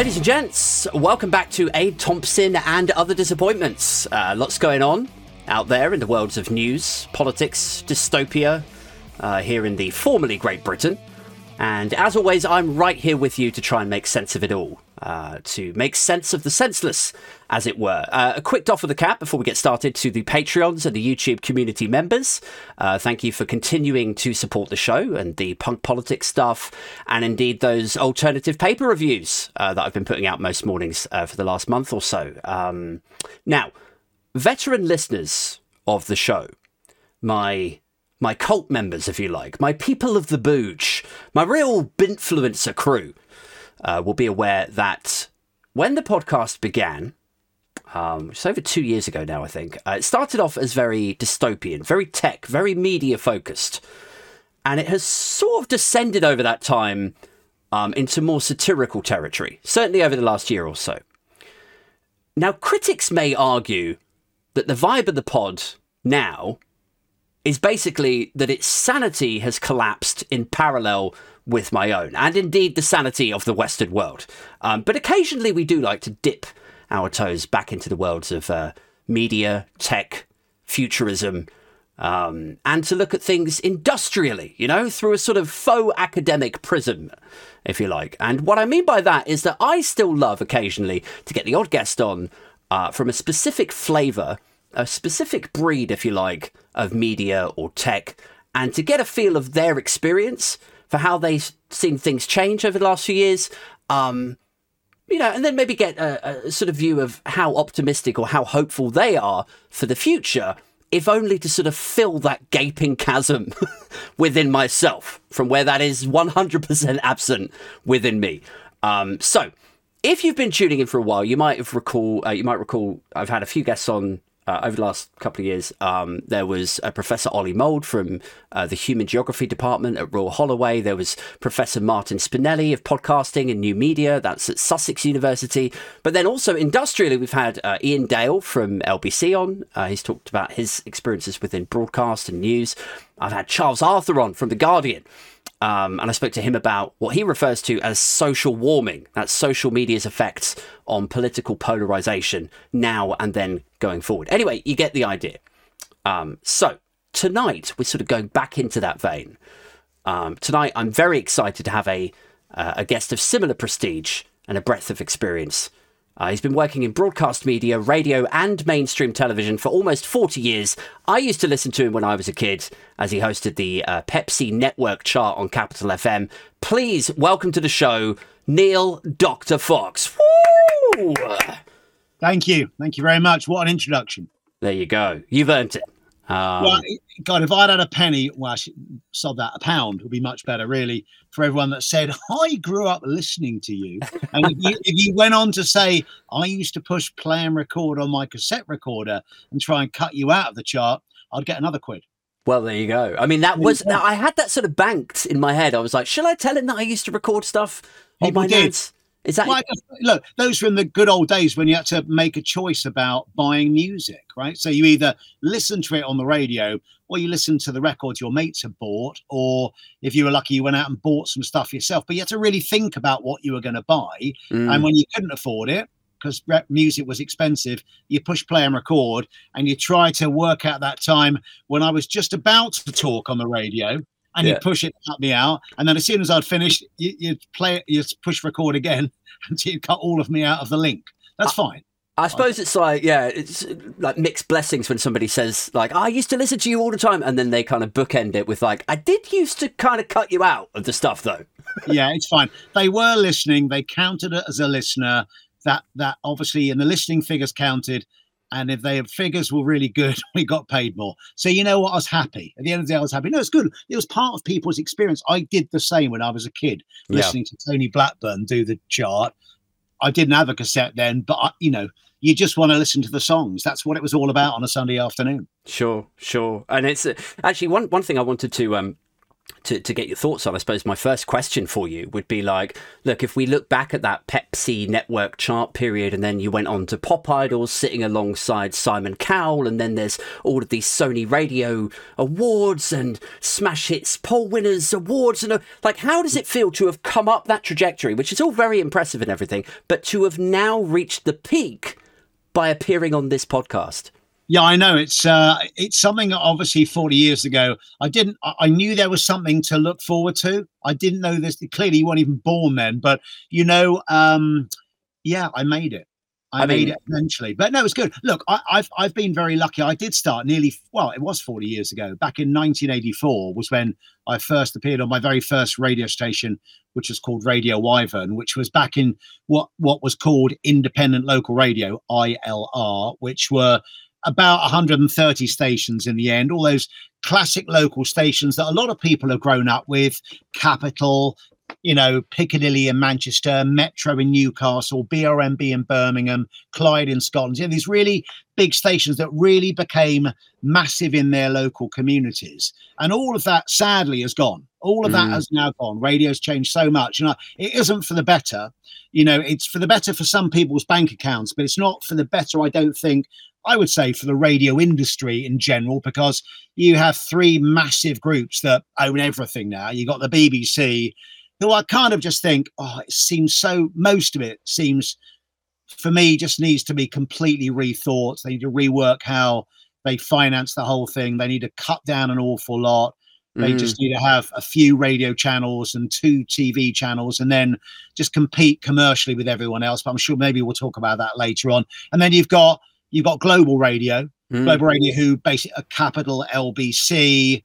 Ladies and gents, welcome back to Ade Thompson and Other Disappointments. Lots going on out there in the worlds of news, politics, dystopia, here in the formerly Great Britain. And as always, I'm right here with you to try and make sense of it all, to make sense of the senseless, as it were. A quick doff of the cap before we get started to the Patreons and the YouTube community members. Thank you for continuing to support the show and the punk politics stuff, and indeed those alternative paper reviews that I've been putting out most mornings for the last month or so. Now, veteran listeners of the show, my cult members, if you like, my people of the booge, my real Binfluencer crew will be aware that when the podcast began, which is over 2 years ago now, I think, it started off as very dystopian, very tech, very media focused. And it has sort of descended over that time into more satirical territory, certainly over the last year or so. Now, critics may argue that the vibe of the pod now is basically that its sanity has collapsed in parallel with my own, and indeed the sanity of the Western world. But occasionally we do like to dip our toes back into the worlds of media, tech, futurism, and to look at things industrially, you know, through a sort of faux academic prism, if you like. And what I mean by that is that I still love occasionally to get the odd guest on from a specific flavour, a specific breed, if you like, of media or tech, and to get a feel of their experience for how they've seen things change over the last few years, you know, and then maybe get a sort of view of how optimistic or how hopeful they are for the future, if only to sort of fill that gaping chasm within myself from where that is 100% absent within me. So if you've been tuning in for a while, you might recall I've had a few guests on over the last couple of years. There was Professor Ollie Mould from the Human Geography Department at Royal Holloway. There was Professor Martin Spinelli of Podcasting and New Media. That's at Sussex University. But then also industrially, we've had Ian Dale from LBC on. He's talked about his experiences within broadcast and news. I've had Charles Arthur on from The Guardian. And I spoke to him about what he refers to as social warming. That's social media's effects on political polarisation now and then going forward. Anyway, you get the idea. So tonight, we're sort of going back into that vein. Tonight, I'm very excited to have a guest of similar prestige and a breadth of experience. He's been working in broadcast media, radio and mainstream television for almost 40 years. I used to listen to him when I was a kid as he hosted the Pepsi Network chart on Capital FM. Please welcome to the show, Neil Dr. Fox. Woo! Thank you. Thank you very much. What an introduction. There you go. You've earned it. Well, God, if I'd had a penny, well, I should sod that, a pound would be much better, really, for everyone that said, I grew up listening to you. And if you went on to say, I used to push play and record on my cassette recorder and try and cut you out of the chart, I'd get another quid. Well, there you go. I mean, that was, now, I had that sort of banked in my head. I was like, shall I tell him that I used to record stuff on my notes? Is that well, look, those were in the good old days when you had to make a choice about buying music, right? So you either listen to it on the radio or you listen to the records your mates had bought, or if you were lucky, you went out and bought some stuff yourself. But you had to really think about what you were going to buy. And when you couldn't afford it, because music was expensive, you push play and record and you try to work out that time when I was just about to talk on the radio. And yeah, you push it, cut me out. And then as soon as I'd finished, you'd play it, you'd push record again until you cut all of me out of the link. That's fine. I suppose it's like, yeah, it's like mixed blessings when somebody says, like, I used to listen to you all the time. And then they kind of bookend it with, like, I did used to kind of cut you out of the stuff, though. Yeah, it's fine. They were listening. They counted it as a listener. That obviously, and the listening figures counted. And if their figures were really good, we got paid more. So you know what? I was happy. At the end of the day, I was happy. No, it's good. It was part of people's experience. I did the same when I was a kid, listening to Tony Blackburn do the chart. I didn't have a cassette then, but, you know, you just want to listen to the songs. That's what it was all about on a Sunday afternoon. Sure, sure. And it's actually one thing I wanted to to get your thoughts on. I suppose my first question for you would be like, look, if we look back at that Pepsi Network chart period, and then you went on to Pop Idols sitting alongside Simon Cowell, and then there's all of these Sony Radio awards and Smash Hits poll winners awards, and like, how does it feel to have come up that trajectory, which is all very impressive and everything, but to have now reached the peak by appearing on this podcast? Yeah, I know. It's something that obviously 40 years ago, I knew there was something to look forward to. I didn't know this. Clearly, you weren't even born then. But, you know, yeah, I made it. I made it eventually. But no, it's good. Look, I've been very lucky. I did start it was 40 years ago. Back in 1984 was when I first appeared on my very first radio station, which was called Radio Wyvern, which was back in what was called Independent Local Radio, ILR, which were about 130 stations in the end, all those classic local stations that a lot of people have grown up with, Capital, you know, Piccadilly in Manchester, Metro in Newcastle, BRMB in Birmingham, Clyde in Scotland. You know, these really big stations that really became massive in their local communities. And all of that, sadly, has gone. All of that has now gone. Radio's changed so much. You know, it isn't for the better. You know, it's for the better for some people's bank accounts, but it's not for the better, I don't think, I would say, for the radio industry in general, because you have three massive groups that own everything now. You've got the BBC, who I kind of just think, most of it seems, for me, just needs to be completely rethought. They need to rework how they finance the whole thing. They need to cut down an awful lot. They just need to have a few radio channels and 2 TV channels, and then just compete commercially with everyone else. But I'm sure maybe we'll talk about that later on. And then you've got Global Radio, who basically are Capital, LBC,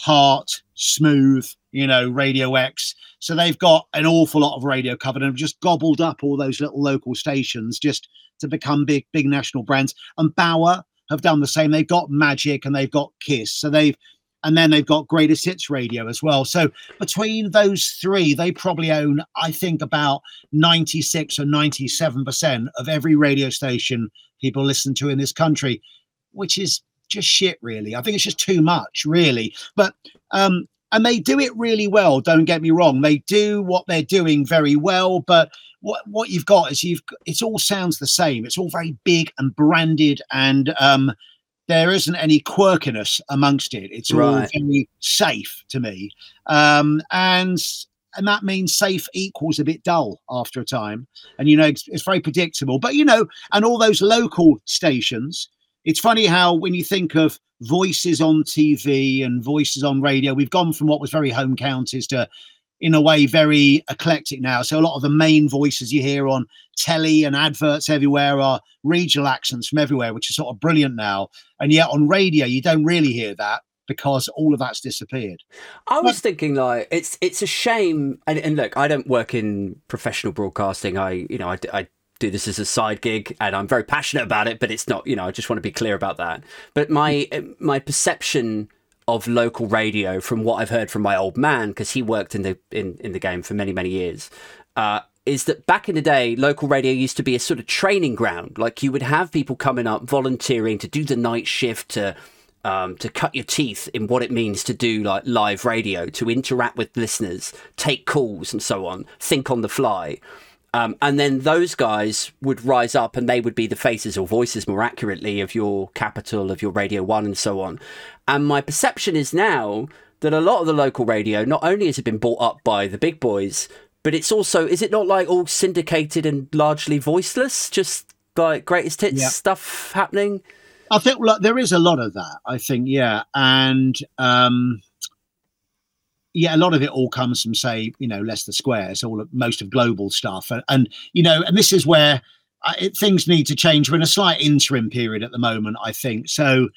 Heart, Smooth, you know, Radio X. So they've got an awful lot of radio covered and have just gobbled up all those little local stations just to become big, big national brands. And Bauer have done the same. They've got Magic and they've got Kiss. And then they've got Greatest Hits Radio as well. So between those three, they probably own, I think, about 96 or 97% of every radio station people listen to in this country, which is just shit, really. I think it's just too much, really. But and they do it really well. Don't get me wrong. They do what they're doing very well. But what you've got is it all sounds the same. It's all very big and branded, and there isn't any quirkiness amongst it. It's all very safe to me. And that means safe equals a bit dull after a time. And, you know, it's very predictable. But, you know, and all those local stations, it's funny how when you think of voices on TV and voices on radio, we've gone from what was very home counties to, in a way, very eclectic now. So a lot of the main voices you hear on telly and adverts everywhere are regional accents from everywhere, which is sort of brilliant now. And yet on radio, you don't really hear that, because all of that's disappeared. I was thinking, like, it's a shame. And look, I don't work in professional broadcasting. I do this as a side gig, and I'm very passionate about it, but it's not, you know, I just want to be clear about that. But my perception of local radio, from what I've heard from my old man, because he worked in the game for many, many years, is that back in the day, local radio used to be a sort of training ground. Like, you would have people coming up, volunteering to do the night shift, to cut your teeth in what it means to do, like, live radio, to interact with listeners, take calls and so on, think on the fly. And then those guys would rise up, and they would be the faces, or voices more accurately, of your Capital, of your Radio 1 and so on. And my perception is now that a lot of the local radio, not only has it been bought up by the big boys, but it's also, is it not, like, all syndicated and largely voiceless, just like Greatest Hits stuff happening? I think, look, there is a lot of that, I think, yeah. And, a lot of it all comes from, say, you know, Leicester Square. It's most of global stuff. And you know, and this is where things need to change. We're in a slight interim period at the moment, I think. So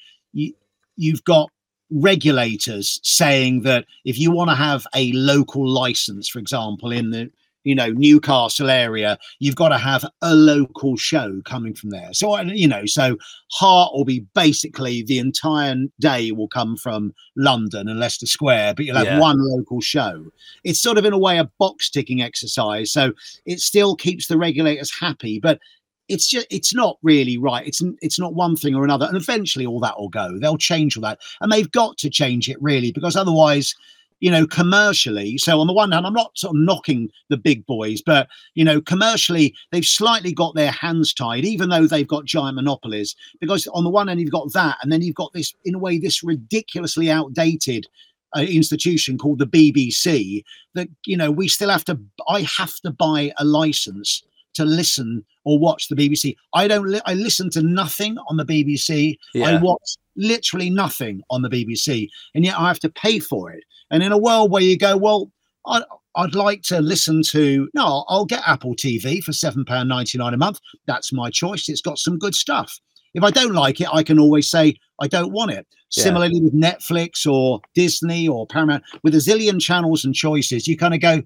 you've got regulators saying that if you want to have a local license, for example, in the, you know, Newcastle area, you've got to have a local show coming from there. So, you know, so Heart will be basically the entire day will come from London and Leicester Square, but you'll have one local show. It's sort of, in a way, a box ticking exercise. So it still keeps the regulators happy, but it's just, it's not really right. It's not one thing or another. And eventually all that will go. They'll change all that. And they've got to change it, really, because otherwise you know, commercially. So on the one hand, I'm not sort of knocking the big boys, but, you know, commercially, they've slightly got their hands tied, even though they've got giant monopolies, because on the one hand, you've got that. And then you've got this, in a way, this ridiculously outdated institution called the BBC that, you know, we still have to, I have to buy a license to listen or watch the BBC. I listen to nothing on the BBC. Yeah. I watch literally nothing on the BBC, and yet I have to pay for it. And in a world where you go, well, I'd like to listen to, no, I'll get Apple TV for £7.99 a month. That's my choice. It's got some good stuff. If I don't like it, I can always say I don't want it. Yeah. Similarly with Netflix or Disney or Paramount, with a zillion channels and choices, you kind of go,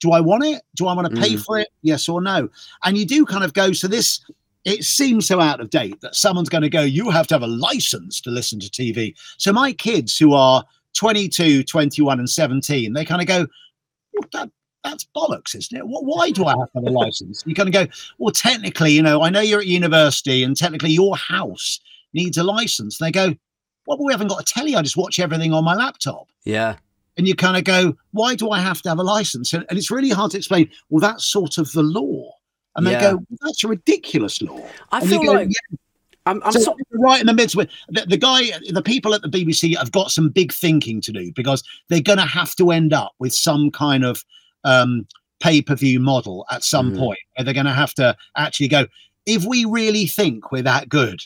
do I want it? Do I want to pay for it? Yes or no? And you do kind of go, so this, it seems so out of date that someone's going to go, you have to have a license to listen to TV. So my kids who are 22, 21 and 17, they kind of go, well, that's bollocks, isn't it? Why do I have to have a license? You kind of go, well, technically, you know, I know you're at university and technically your house needs a license. And they go, well, but we haven't got a telly. I just watch everything on my laptop. Yeah. And you kind of go, why do I have to have a license? And it's really hard to explain. Well, that's sort of the law. And they go, well, that's a ridiculous law. I feel like I'm right in the midst with the people at the BBC have got some big thinking to do, because they're going to have to end up with some kind of pay-per-view model at some point, where they're going to have to actually go, if we really think we're that good,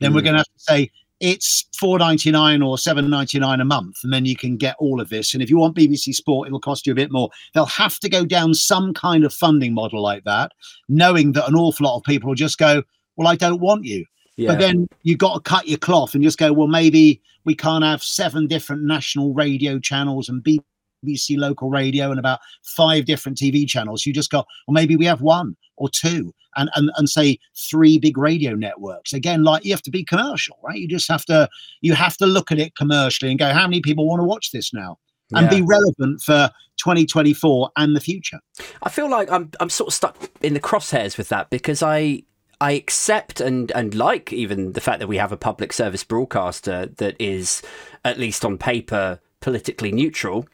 then we're going to have to say, it's $4.99 or $7.99 a month, and then you can get all of this. And if you want BBC Sport, it'll cost you a bit more. They'll have to go down some kind of funding model like that, knowing that an awful lot of people will just go, well, I don't want you. Yeah. But then you've got to cut your cloth and just go, well, maybe we can't have 7 different national radio channels and BBC local radio and about 5 different TV channels. You just go, well, maybe we have 1 or 2. And say 3 big radio networks. Again, like, you have to be commercial, right? You just have to, you have to look at it commercially and go, how many people want to watch this now? And be relevant for 2024 and the future. I feel like I'm sort of stuck in the crosshairs with that, because I accept and like even the fact that we have a public service broadcaster that is, at least on paper, politically neutral.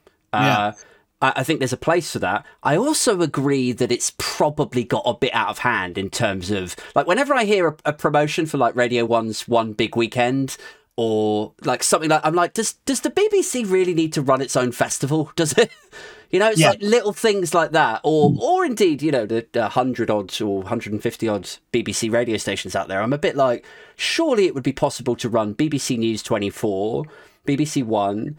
I think there's a place for that. I also agree that it's probably got a bit out of hand in terms of, like, whenever I hear a promotion for like Radio 1's One Big Weekend or like something like, I'm like, does the BBC really need to run its own festival? Does it? You know, it's like little things like that, or indeed, you know, the 100 odd or 150 odd BBC radio stations out there. I'm a bit like, surely it would be possible to run BBC News 24, BBC One.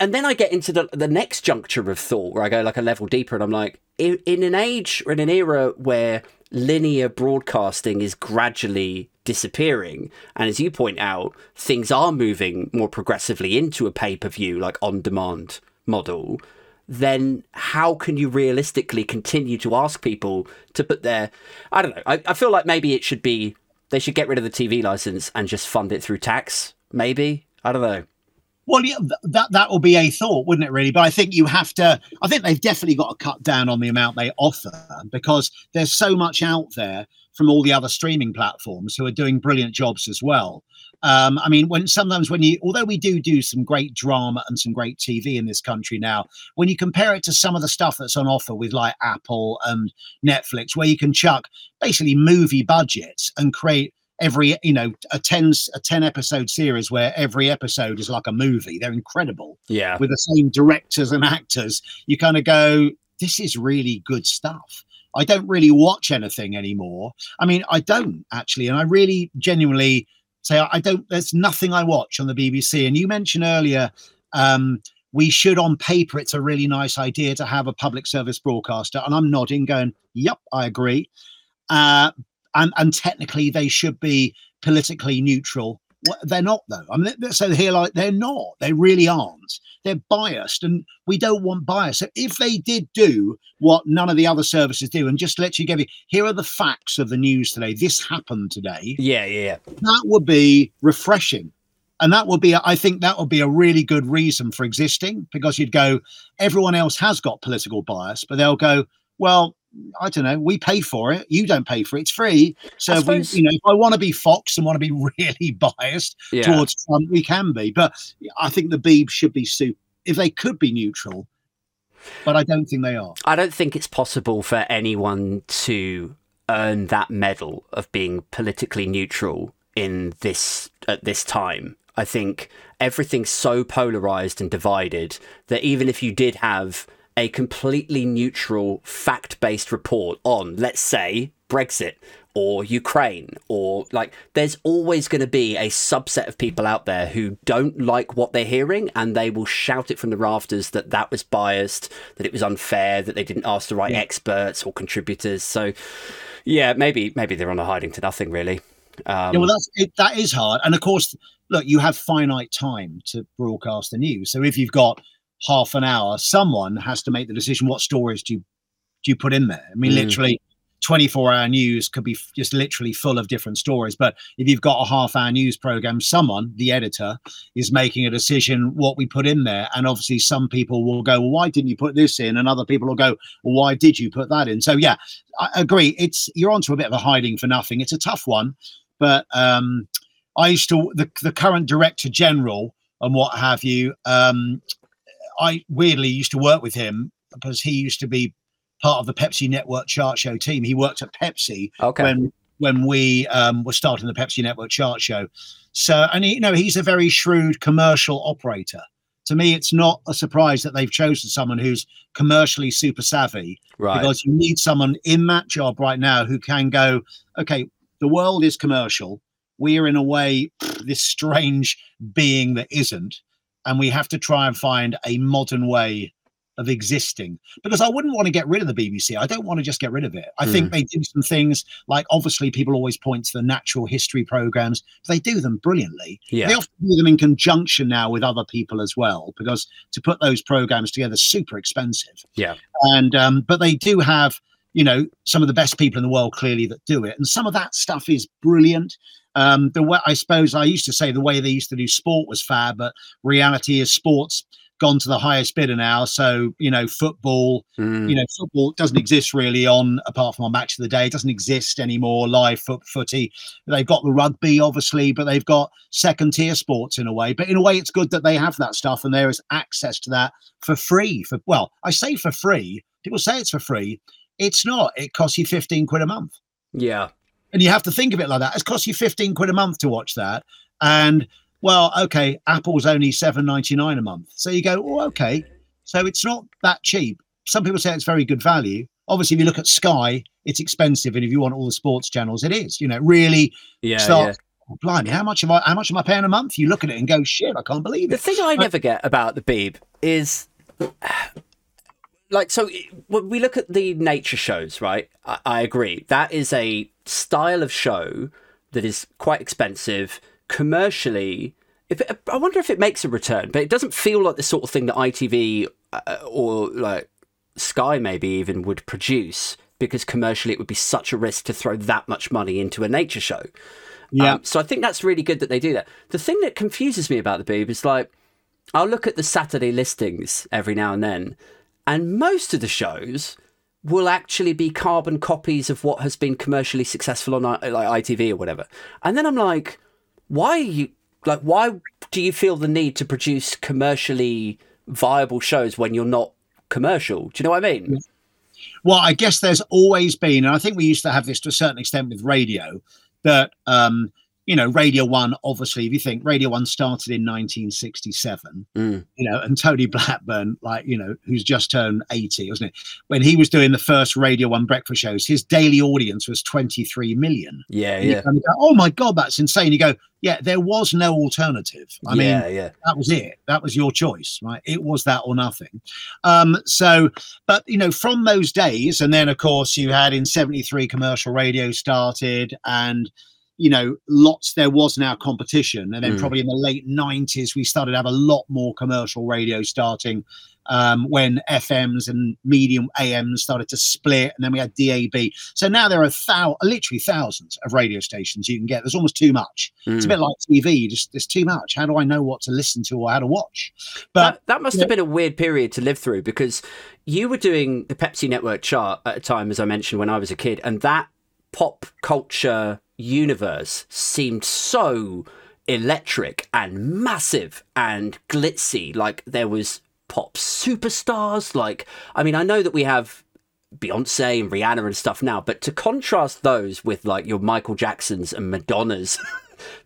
And then I get into the next juncture of thought where I go like a level deeper, and I'm like, in an age or in an era where linear broadcasting is gradually disappearing, and as you point out, things are moving more progressively into a pay-per-view, like on-demand model, then how can you realistically continue to ask people to put their, I don't know, I feel like maybe it should be, they should get rid of the TV license and just fund it through tax, maybe? I don't know. Well, yeah, that will be a thought, wouldn't it, really? But I think you have to, I think they've definitely got to cut down on the amount they offer, because there's so much out there from all the other streaming platforms who are doing brilliant jobs as well. I mean, although we do some great drama and some great TV in this country now, when you compare it to some of the stuff that's on offer with like Apple and Netflix, where you can chuck basically movie budgets and create every, you know, a 10 episode series where every episode is like a movie. They're incredible. Yeah. With the same directors and actors, you kind of go, this is really good stuff. I don't really watch anything anymore. I mean, I don't actually. And I really genuinely say, there's nothing I watch on the BBC. And you mentioned earlier, we should, on paper, it's a really nice idea to have a public service broadcaster. And I'm nodding going, yep, I agree. And technically, they should be politically neutral. Well, they're not, though. I mean, so here, like, they're not. They really aren't. They're biased, and we don't want bias. So if they did do what none of the other services do, and just let you give you, here are the facts of the news today. This happened today. Yeah. That would be refreshing. And that would be, I think that would be a really good reason for existing, because you'd go, everyone else has got political bias, but they'll go, well, I don't know, we pay for it, you don't pay for it, it's free. So suppose, if I want to be Fox and want to be really biased towards Trump, we can be. But I think the Beeb should be super if they could be neutral, but I don't think they are. I don't think it's possible for anyone to earn that medal of being politically neutral in this at this time. I think everything's so polarized and divided that even if you did have a completely neutral, fact-based report on, let's say, Brexit or Ukraine, or like, there's always going to be a subset of people out there who don't like what they're hearing, and they will shout it from the rafters that that was biased, that it was unfair, that they didn't ask the right experts or contributors. So, yeah, maybe they're on a hiding to nothing, really. Well, that is hard. And of course, look, you have finite time to broadcast the news. So if you've got half an hour, someone has to make the decision. What stories do you put in there? I mean, literally 24-hour news could be just literally full of different stories. But if you've got a half-hour news program, someone, the editor, is making a decision what we put in there. And obviously some people will go, well, why didn't you put this in? And other people will go, well, why did you put that in? So, yeah, I agree. You're onto a bit of a hiding for nothing. It's a tough one. But I used to, the current Director General and what have you, I weirdly used to work with him because he used to be part of the Pepsi Network chart show team. He worked at Pepsi when we were starting the Pepsi Network chart show. So, and he's a very shrewd commercial operator. To me, it's not a surprise that they've chosen someone who's commercially super savvy, right? Because you need someone in that job right now who can go, okay, the world is commercial. We are in a way this strange being that isn't. And we have to try and find a modern way of existing, because I wouldn't want to get rid of the BBC. I don't want to just get rid of it. I think they do some things, like obviously people always point to the natural history programs. They do them brilliantly. Yeah. They often do them in conjunction now with other people as well, because to put those programs together is super expensive. Yeah. And but they do have, some of the best people in the world clearly that do it. And some of that stuff is brilliant. The way, I suppose I used to say the way they used to do sport was fab, but reality is sport's gone to the highest bidder now. So, football doesn't exist really apart from on Match of the Day. It doesn't exist anymore, live footy. They've got the rugby, obviously, but they've got second tier sports in a way. But in a way, it's good that they have that stuff and there is access to that for free. Well, I say for free. People say it's for free. It's not. It costs you 15 quid a month. Yeah. And you have to think of it like that. It's cost you 15 quid a month to watch that. And, well, okay, Apple's only $7.99 a month. So you go, oh, okay. So it's not that cheap. Some people say it's very good value. Obviously, if you look at Sky, it's expensive. And if you want all the sports channels, it is. Oh, blimey, how much am I paying a month? You look at it and go, shit, I can't believe it. The thing I never get about the Beeb is... so when we look at the nature shows, right? I agree. That is a style of show that is quite expensive commercially. I wonder if it makes a return, but it doesn't feel like the sort of thing that ITV or like Sky maybe even would produce, because commercially it would be such a risk to throw that much money into a nature show. Yeah. So I think that's really good that they do that. The thing that confuses me about the Beeb is I'll look at the Saturday listings every now and then, and most of the shows will actually be carbon copies of what has been commercially successful on ITV or whatever. And then I'm like, why do you feel the need to produce commercially viable shows when you're not commercial? Do you know what I mean? Well, I guess there's always been, and I think we used to have this to a certain extent with radio, that, Radio 1, obviously, if you think Radio 1 started in 1967, and Tony Blackburn, who's just turned 80, wasn't it? When he was doing the first Radio 1 breakfast shows, his daily audience was 23 million. Yeah, and yeah. You go, oh, my God, that's insane. You go, yeah, there was no alternative. That was it. That was your choice, right? It was that or nothing. From those days, and then, of course, you had in 73 commercial radio started, and... there was now competition. And then probably in the late 90s, we started to have a lot more commercial radio starting when FMs and medium AMs started to split. And then we had DAB. So now there are literally thousands of radio stations you can get. There's almost too much. It's a bit like TV. Just there's too much. How do I know what to listen to or how to watch? But that must have been a weird period to live through, because you were doing the Pepsi Network chart at a time, as I mentioned, when I was a kid. And that pop culture... universe seemed so electric and massive and glitzy. There was pop superstars. Like, I mean, I know that we have Beyonce and Rihanna and stuff now, but to contrast those with like your Michael Jacksons and Madonnas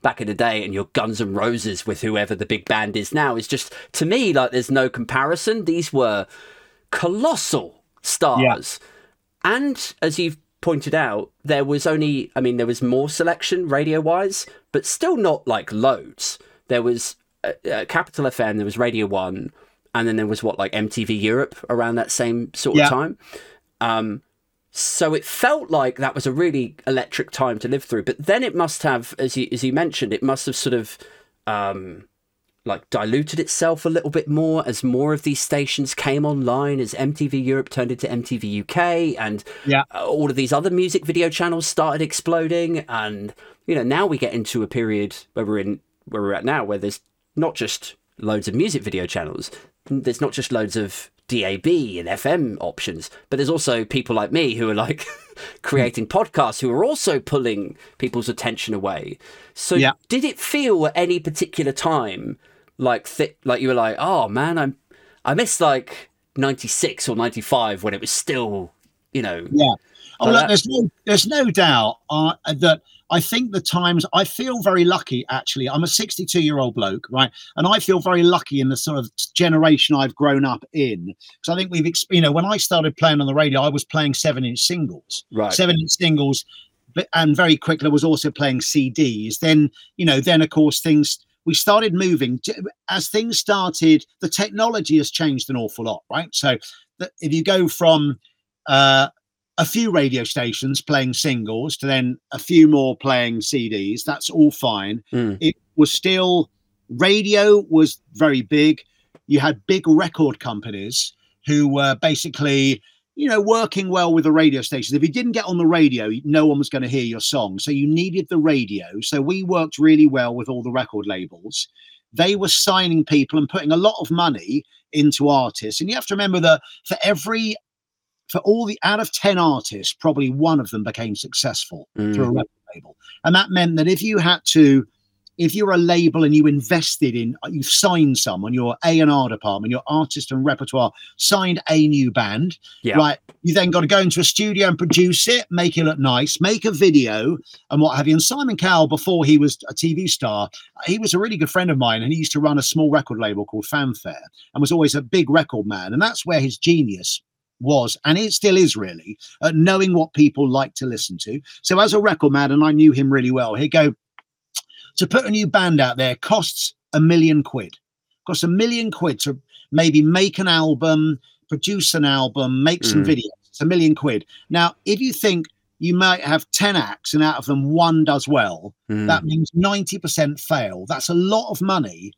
back in the day, and your Guns N' Roses with whoever the big band is now, is just, to me, like, there's no comparison. These were colossal stars. Yeah. And as you've pointed out, there was only, I mean, there was more selection radio wise, but still not like loads. There was Capital FM, there was Radio 1, and then there was what, like MTV Europe around that same sort of time. So it felt like that was a really electric time to live through. But then it must have, as you mentioned, it must have sort of like diluted itself a little bit more as more of these stations came online, as MTV Europe turned into MTV UK, and all of these other music video channels started exploding. And, you know, now we get into a period where we're at now, where there's not just loads of music video channels. There's not just loads of DAB and FM options, but there's also people like me who are like creating podcasts who are also pulling people's attention away. So did it feel at any particular time like you were like, oh man, I miss like 96 or 95 when it was still, you know? Yeah. Oh, look, there's no doubt that I think the times, I feel very lucky, actually. I'm a 62-year-old bloke, right? And I feel very lucky in the sort of generation I've grown up in. Because I think we've, you know, when I started playing on the radio, I was playing 7-inch singles. Right. 7-inch singles, and very quickly I was also playing CDs. Then, you know, of course, things, we started moving. As things started, the technology has changed an awful lot, right? So if you go from a few radio stations playing singles to then a few more playing CDs, that's all fine. It was still, radio was very big. You had big record companies who were basically, you know, working well with the radio stations. If you didn't get on the radio, no one was going to hear your song. So you needed the radio. So we worked really well with all the record labels. They were signing people and putting a lot of money into artists. And you have to remember that out of 10 artists, probably one of them became successful through a record label. And that meant that if you're a label and you invested in, you've signed someone, your A&R department, your artist and repertoire signed a new band, right? You then got to go into a studio and produce it, make it look nice, make a video and what have you. And Simon Cowell, before he was a TV star, he was a really good friend of mine, and he used to run a small record label called Fanfare and was always a big record man. And that's where his genius was, and it still is really, knowing what people like to listen to. So as a record man, and I knew him really well, he'd go, to put a new band out there costs £1 million. Costs £1 million to maybe make an album, produce an album, make some videos. It's £1 million. Now, if you think you might have 10 acts and out of them one does well, that means 90% fail. That's a lot of money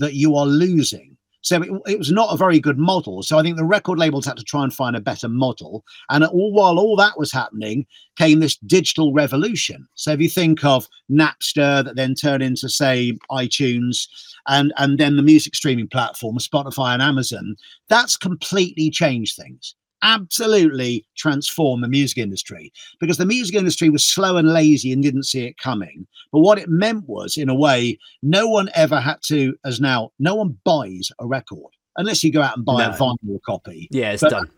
that you are losing. So it was not a very good model. So I think the record labels had to try and find a better model. And while all that was happening, came this digital revolution. So if you think of Napster, that then turned into, say, iTunes, and then the music streaming platform, Spotify and Amazon, that's completely changed things. Absolutely transformed the music industry, because the music industry was slow and lazy and didn't see it coming. But what it meant was, in a way, no one ever had to, as now, no one buys a record unless you go out and buy a vinyl copy. Yeah, it's done.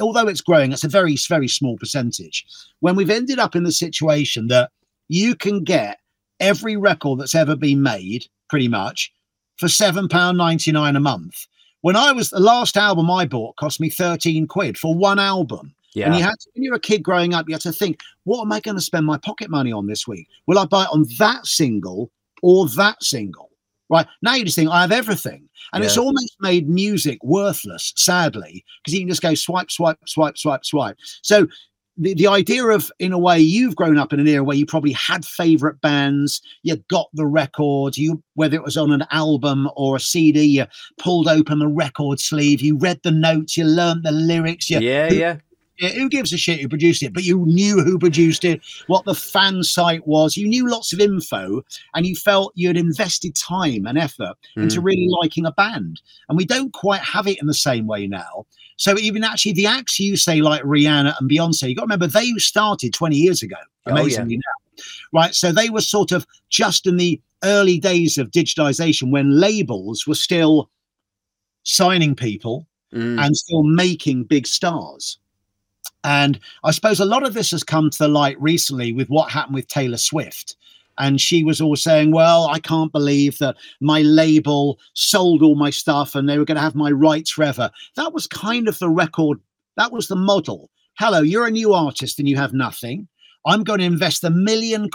Although it's growing, it's a very, very small percentage. When we've ended up in the situation that you can get every record that's ever been made, pretty much, for £7.99 a month. When the last album I bought cost me £13 for one album. Yeah. And when you're a kid growing up, you had to think, what am I going to spend my pocket money on this week? Will I buy it on that single or that single? Right. Now you just think, I have everything. And it's almost made music worthless, sadly, because you can just go swipe, swipe, swipe, swipe, swipe. So the idea of, in a way, you've grown up in an era where you probably had favorite bands, you got the record, whether it was on an album or a CD, you pulled open the record sleeve, you read the notes, you learned the lyrics. Who gives a shit who produced it? But you knew who produced it, what the fan site was. You knew lots of info, and you felt you had invested time and effort into really liking a band. And we don't quite have it in the same way now. So even actually the acts you say, like Rihanna and Beyonce, you got to remember they started 20 years ago, amazingly now, right? So they were sort of just in the early days of digitization when labels were still signing people and still making big stars. And I suppose a lot of this has come to light recently with what happened with Taylor Swift. And she was all saying, well, I can't believe that my label sold all my stuff and they were going to have my rights forever. That was kind of the record. That was the model. Hello, you're a new artist and you have nothing. I'm going to invest £1 million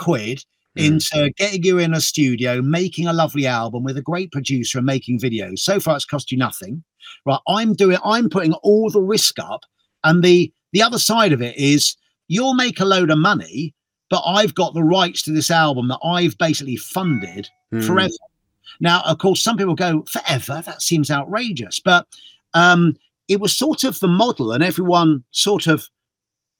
into getting you in a studio, making a lovely album with a great producer and making videos. So far, it's cost you nothing. Right? I'm putting all the risk up. And the other side of it is you'll make a load of money, but I've got the rights to this album that I've basically funded forever. Now, of course, some people go, forever? That seems outrageous. But it was sort of the model, and everyone sort of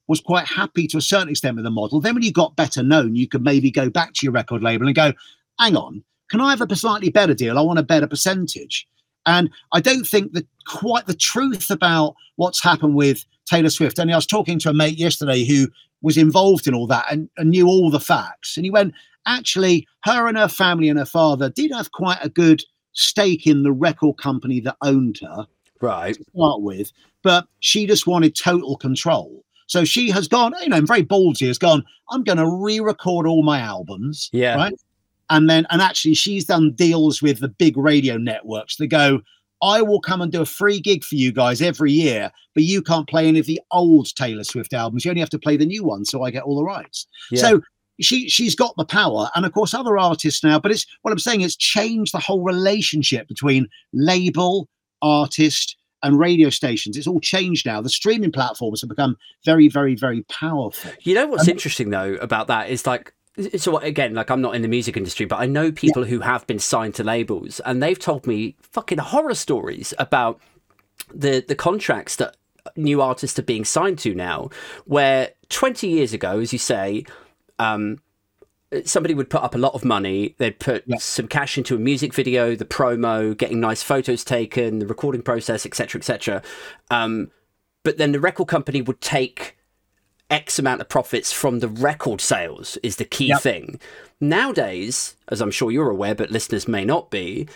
was quite happy to a certain extent with the model. Then when you got better known, you could maybe go back to your record label and go, hang on, can I have a slightly better deal? I want a better percentage. And I don't think that quite the truth about what's happened with Taylor Swift. And I was talking to a mate yesterday who was involved in all that and knew all the facts. And he went, actually, her and her family and her father did have quite a good stake in the record company that owned her. Right. To start with, but she just wanted total control. So she has gone, you know, very ballsy, has gone, I'm going to re-record all my albums. Yeah. Right. And actually she's done deals with the big radio networks that go, I will come and do a free gig for you guys every year, but you can't play any of the old Taylor Swift albums. You only have to play the new one. So I get all the rights. Yeah. So she's got the power, and of course other artists now, but it's what I'm saying is changed the whole relationship between label, artist, and radio stations. It's all changed now. The streaming platforms have become very, very, very powerful. You know what's interesting though about that is like, so again, like I'm not in the music industry, but I know people who have been signed to labels, and they've told me fucking horror stories about the contracts that new artists are being signed to now, where 20 years ago, as you say, somebody would put up a lot of money. They'd put some cash into a music video, the promo, getting nice photos taken, the recording process, etc., etc. But then the record company would take X amount of profits from the record sales is the key thing. Nowadays, as I'm sure you're aware, but listeners may not be,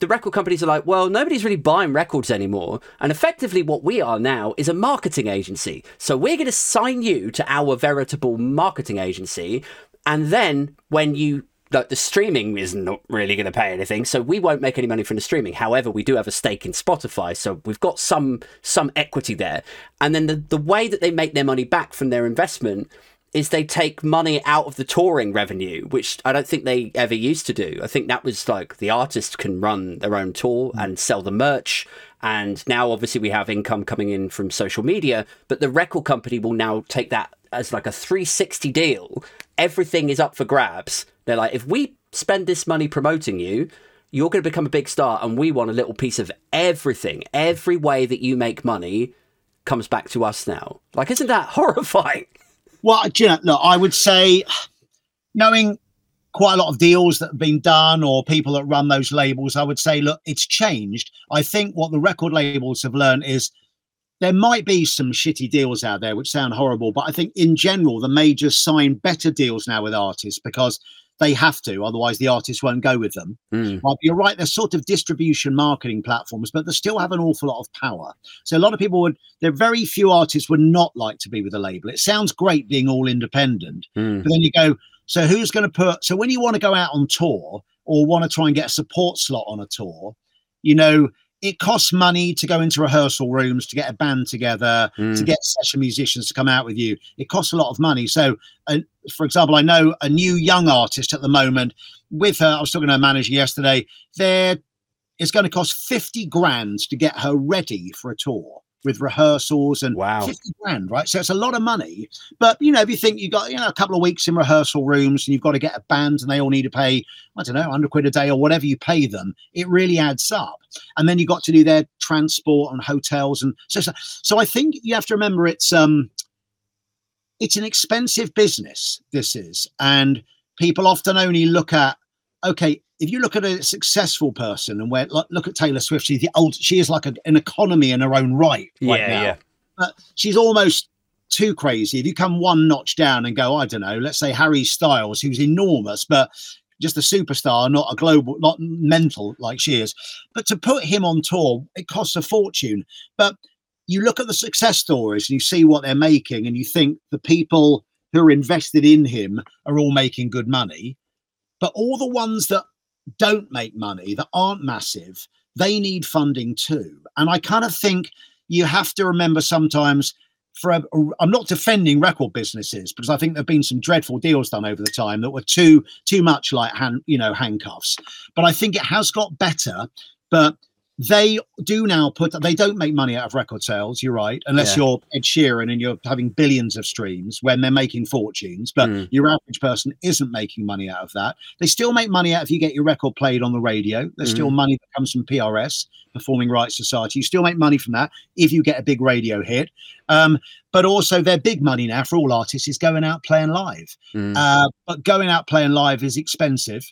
the record companies are like, well, nobody's really buying records anymore. And effectively what we are now is a marketing agency. So we're going to sign you to our veritable marketing agency. And then when you, like, the streaming is not really going to pay anything, so we won't make any money from the streaming. However, we do have a stake in Spotify, so we've got some equity there. And then the way that they make their money back from their investment is they take money out of the touring revenue, which I don't think they ever used to do. I think that was like the artist can run their own tour and sell the merch. And now, obviously, we have income coming in from social media, but the record company will now take that as like a 360 deal. Everything is up for grabs. They're like, if we spend this money promoting you, you're going to become a big star, and we want a little piece of everything. Every way that you make money comes back to us now. Like, isn't that horrifying? Well, do you know, look, I would say, knowing quite a lot of deals that have been done or people that run those labels, I would say, look, it's changed. I think what the record labels have learned is there might be some shitty deals out there which sound horrible, but I think in general, the majors sign better deals now with artists because they have to, otherwise the artists won't go with them. You're right, they're sort of distribution marketing platforms, but they still have an awful lot of power. So a lot of people would, there are very few artists would not like to be with a label. It sounds great being all independent, but then you go, so who's going to put, so when you want to go out on tour or want to try and get a support slot on a tour, you know, it costs money to go into rehearsal rooms, to get a band together, to get session musicians to come out with you. It costs a lot of money. So, for example, I know a new young artist at the moment with her, I was talking to her manager yesterday, it's going to cost $50,000 to get her ready for a tour with rehearsals and $50,000, right? So it's a lot of money. But, you know, if you think you've got, you know, a couple of weeks in rehearsal rooms and you've got to get a band and they all need to pay, I don't know, £100 a day or whatever you pay them, it really adds up. And then you've got to do their transport and hotels. And so I think you have to remember it's an expensive business, this is. And people often only look at, okay, if you look at a successful person and look at Taylor Swift, she is like an economy in her own right now. Yeah. But she's almost too crazy. If you come one notch down and go, I don't know, let's say Harry Styles, who's enormous, but just a superstar, not a global, not mental like she is. But to put him on tour, it costs a fortune. But you look at the success stories and you see what they're making, and you think the people who are invested in him are all making good money. But all the ones that don't make money, that aren't massive, they need funding too. And I kind of think you have to remember sometimes, I'm not defending record businesses, because I think there've been some dreadful deals done over the time that were too much like handcuffs. But I think it has got better. But they do now they don't make money out of record sales. You're right, unless you're Ed Sheeran and you're having billions of streams when they're making fortunes. But your average person isn't making money out of that. They still make money out if you get your record played on the radio. There's still money that comes from PRS, Performing Rights Society. You still make money from that if you get a big radio hit. But also their big money now for all artists is going out playing live. But going out playing live is expensive.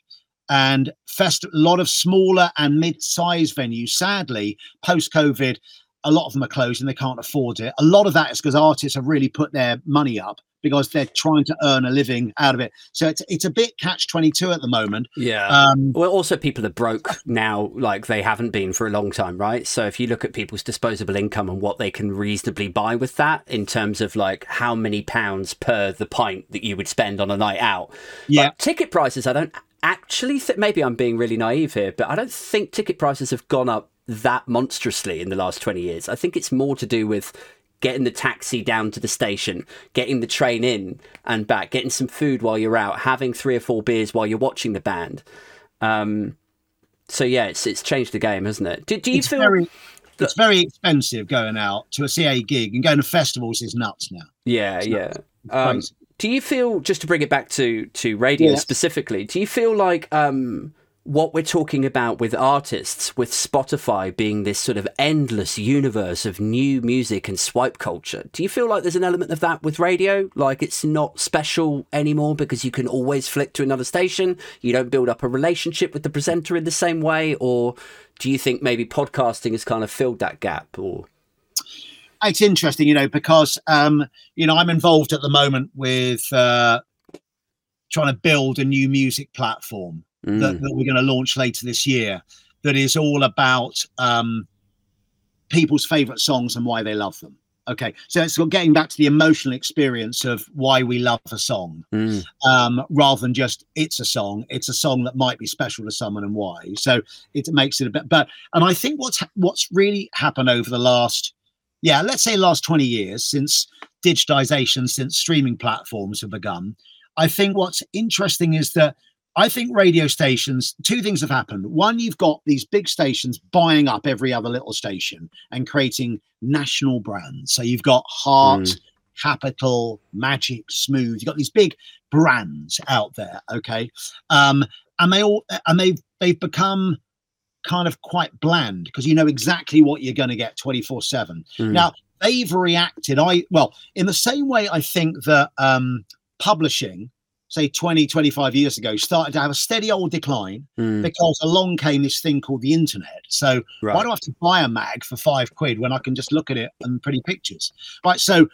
And a lot of smaller and mid-sized venues, sadly, post-COVID, a lot of them are closed and they can't afford it. A lot of that is because artists have really put their money up because they're trying to earn a living out of it. So it's a bit catch-22 at the moment. Yeah. Well, also people are broke now like they haven't been for a long time, right? So if you look at people's disposable income and what they can reasonably buy with that in terms of like how many pounds per the pint that you would spend on a night out. Yeah. But ticket prices, I don't... Actually, maybe I'm being really naive here, but I don't think ticket prices have gone up that monstrously in the last 20 years. I think it's more to do with getting the taxi down to the station, getting the train in and back, getting some food while you're out, having 3 or 4 beers while you're watching the band. So, yeah, it's changed the game, hasn't it? Do you feel... It's very expensive going out to a CA gig, and going to festivals is nuts now. Yeah, nuts. It's crazy. Do you feel, just to bring it back to radio specifically, do you feel like what we're talking about with artists, with Spotify being this sort of endless universe of new music and swipe culture, do you feel like there's an element of that with radio? Like it's not special anymore because you can always flick to another station? You don't build up a relationship with the presenter in the same way? Or do you think maybe podcasting has kind of filled that gap? Or... It's interesting, because, I'm involved at the moment with trying to build a new music platform that we're going to launch later this year that is all about people's favourite songs and why they love them. Okay, so it's getting back to the emotional experience of why we love a song rather than just it's a song. It's a song that might be special to someone and why. So it makes it a bit... And I think what's really happened over the last... Yeah, let's say last 20 years since digitization, since streaming platforms have begun. I think what's interesting is that I think radio stations, 2 things have happened. 1, you've got these big stations buying up every other little station and creating national brands. So you've got Heart, Capital, Magic, Smooth. You've got these big brands out there, okay? And they've become kind of quite bland because you know exactly what you're going to get 24/7. Now they've reacted in the same way I think that publishing, say 20-25 years ago, started to have a steady old decline because along came this thing called the internet. So why do I have to buy a mag for £5 when I can just look at it and pretty pictures? Right, so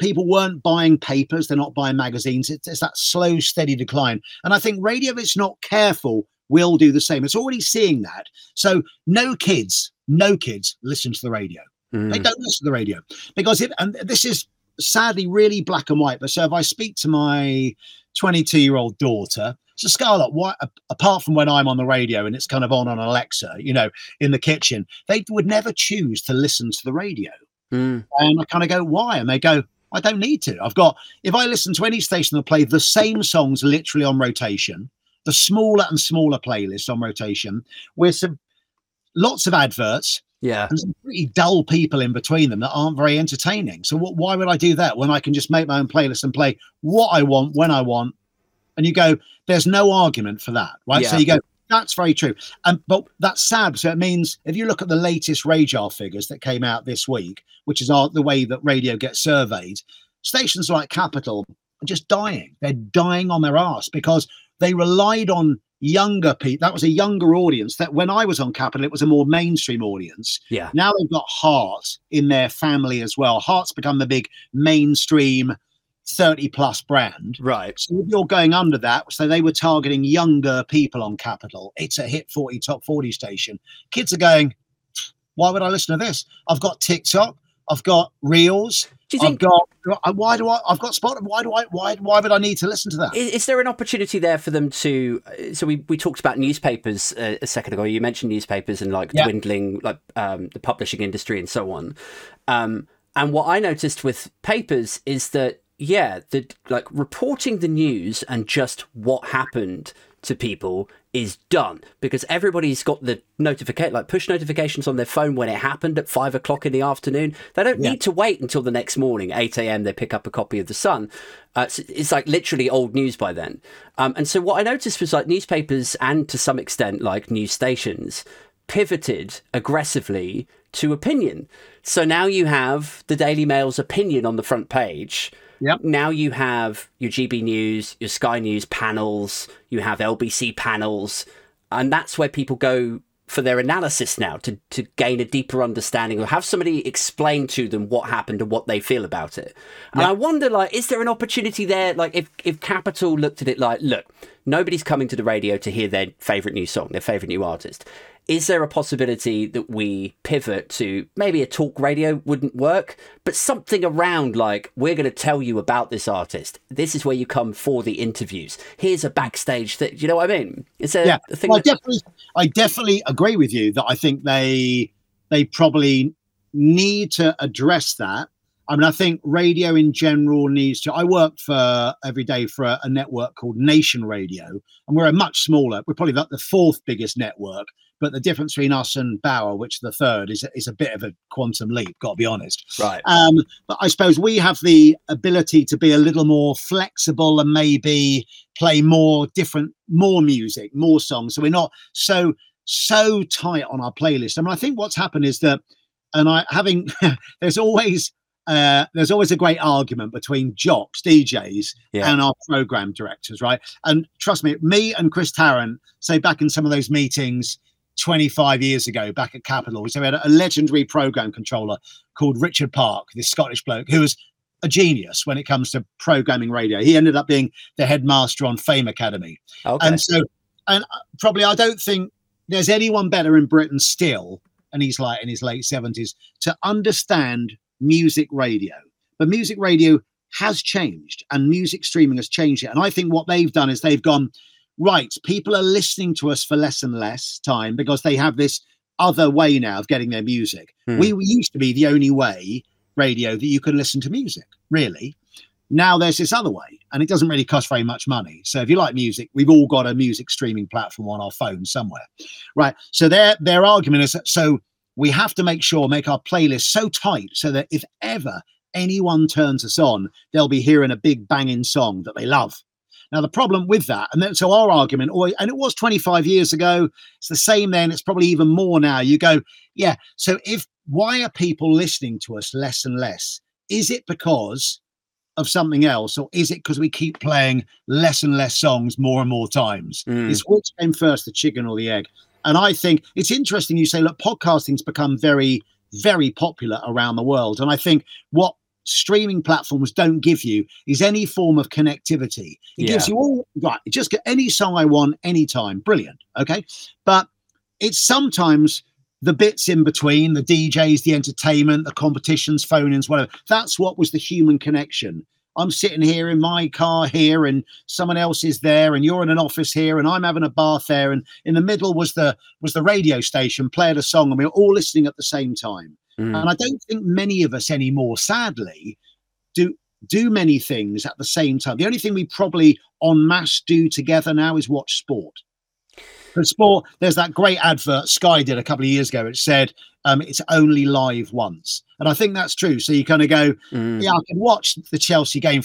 people weren't buying papers, they're not buying magazines. It's that slow steady decline, and I think radio, if it's not careful, will do the same. It's already seeing that. So no kids listen to the radio. They don't listen to the radio because and this is sadly really black and white. But so if I speak to my 22-year-old daughter, so Scarlett, why, apart from when I'm on the radio and it's kind of on Alexa, in the kitchen, they would never choose to listen to the radio. And I kind of go, why? And they go, I don't need to. If I listen to any station that play the same songs literally on rotation, the smaller and smaller playlist on rotation with lots of adverts and some pretty dull people in between them that aren't very entertaining. So why would I do that when I can just make my own playlist and play what I want, when I want? And you go, there's no argument for that, right? Yeah. So you go, that's very true. But that's sad. So it means if you look at the latest Radar figures that came out this week, which is the way that radio gets surveyed, stations like Capital are just dying. They're dying on their arse because they relied on younger people. That was a younger audience. That when I was on Capital, it was a more mainstream audience. Yeah. Now they've got Heart in their family as well. Heart's become the big mainstream 30 plus brand. Right. So if you're going under that, so they were targeting younger people on Capital. It's a hit 40, top 40 station. Kids are going, why would I listen to this? I've got TikTok. I've got Reels. Why would I need to listen to that? Is there an opportunity there for them to? So we talked about newspapers a second ago. You mentioned newspapers and dwindling, the publishing industry and so on. And what I noticed with papers is that reporting the news and just what happened to people is done because everybody's got the notification, push notifications on their phone when it happened at 5 o'clock in the afternoon. They don't need to wait until the next morning, 8 a.m. They pick up a copy of the Sun. So it's literally old news by then. And so what I noticed was newspapers and to some extent news stations pivoted aggressively to opinion. So now you have the Daily Mail's opinion on the front page. Yep. Now you have your GB News, your Sky News panels, you have LBC panels, and that's where people go for their analysis now to gain a deeper understanding or have somebody explain to them what happened and what they feel about it. And I wonder, is there an opportunity there? If Capital looked at it look, nobody's coming to the radio to hear their favourite new song, their favourite new artist. Is there a possibility that we pivot to maybe a talk radio wouldn't work, but something around we're going to tell you about this artist. This is where you come for the interviews. Here's a backstage thing. You know what I mean? It's a thing. Well, I definitely agree with you that I think they probably need to address that. I mean, I think radio in general needs to. I work every day for a network called Nation Radio, and we're a much smaller. We're probably the fourth biggest network. But the difference between us and Bauer, which is the third, is a bit of a quantum leap, got to be honest. Right. But I suppose we have the ability to be a little more flexible and maybe play more music, more songs. So we're not so tight on our playlist. I mean, I think what's happened is that, there's always a great argument between jocks, DJs, and our program directors, right? And trust me and Chris Tarrant, say back in some of those meetings 25 years ago back at Capital, we had a legendary program controller called Richard Park, this Scottish bloke who was a genius when it comes to programming radio. He ended up being the headmaster on Fame Academy. Okay. And probably I don't think there's anyone better in Britain still, and he's in his late 70s, to understand music radio. But music radio has changed and music streaming has changed it. And I think what they've done is they've gone, right, people are listening to us for less and less time because they have this other way now of getting their music. We used to be the only way radio that you could listen to music, really. Now there's this other way, and it doesn't really cost very much money. So if you like music, we've all got a music streaming platform on our phone somewhere, right? So their argument is that, so we have to make our playlist so tight so that if ever anyone turns us on, they'll be hearing a big banging song that they love. Now, the problem with that, and then so our argument, and it was 25 years ago, it's the same then, it's probably even more now. You go, why are people listening to us less and less? Is it because of something else, or is it because we keep playing less and less songs more and more times? It's which came first, the chicken or the egg? And I think it's interesting you say, look, podcasting's become very, very popular around the world. And I think what streaming platforms don't give you is any form of connectivity. It gives you all right, just get any song I want anytime. Brilliant. Okay. But it's sometimes the bits in between, the DJs, the entertainment, the competitions, phone-ins, whatever. That's what was the human connection. I'm sitting here in my car here and someone else is there and you're in an office here and I'm having a bath there. And in the middle was the radio station, played a song, and we were all listening at the same time. And I don't think many of us anymore, sadly, do many things at the same time. The only thing we probably en masse do together now is watch sport. For sport, there's that great advert Sky did a couple of years ago. It said, it's only live once. And I think that's true. So you kind of go, I can watch the Chelsea game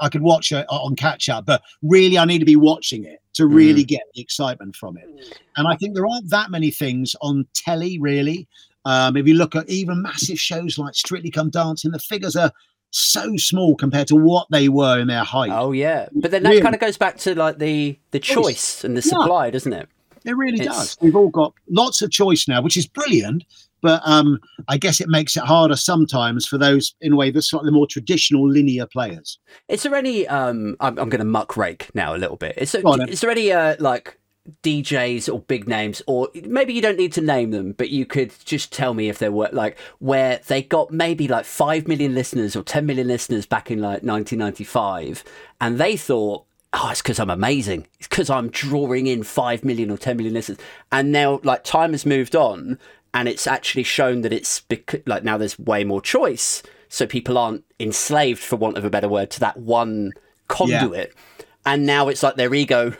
I could watch it on catch up, but really I need to be watching it to really get the excitement from it. And I think there aren't that many things on telly, really. If you look at even massive shows like Strictly Come Dancing, the figures are so small compared to what they were in their height. Oh, yeah. But then that kind of goes back to the choice and the supply, doesn't it? It really does. We've all got lots of choice now, which is brilliant. But I guess it makes it harder sometimes for those, in a way, that's slightly more traditional linear players. Is there any, I'm going to muckrake now a little bit. Is there any like DJs or big names, or maybe you don't need to name them, but you could just tell me if there were, like, where they got maybe like 5 million listeners or 10 million listeners back in like 1995, and they thought, oh, it's because I'm amazing. It's because I'm drawing in 5 million or 10 million listeners. And now, like, time has moved on, and it's actually shown that it's like now there's way more choice. So people aren't enslaved, for want of a better word, to that one conduit. Yeah. And now it's like their ego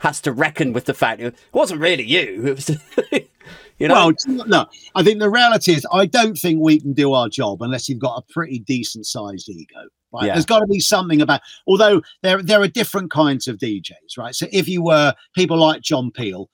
has to reckon with the fact it wasn't really you. It was, you know. Well, no, I think the reality is I don't think we can do our job unless you've got a pretty decent sized ego. Right. Yeah. There's got to be something about, although there are different kinds of DJs, right? So if you were people like John Peel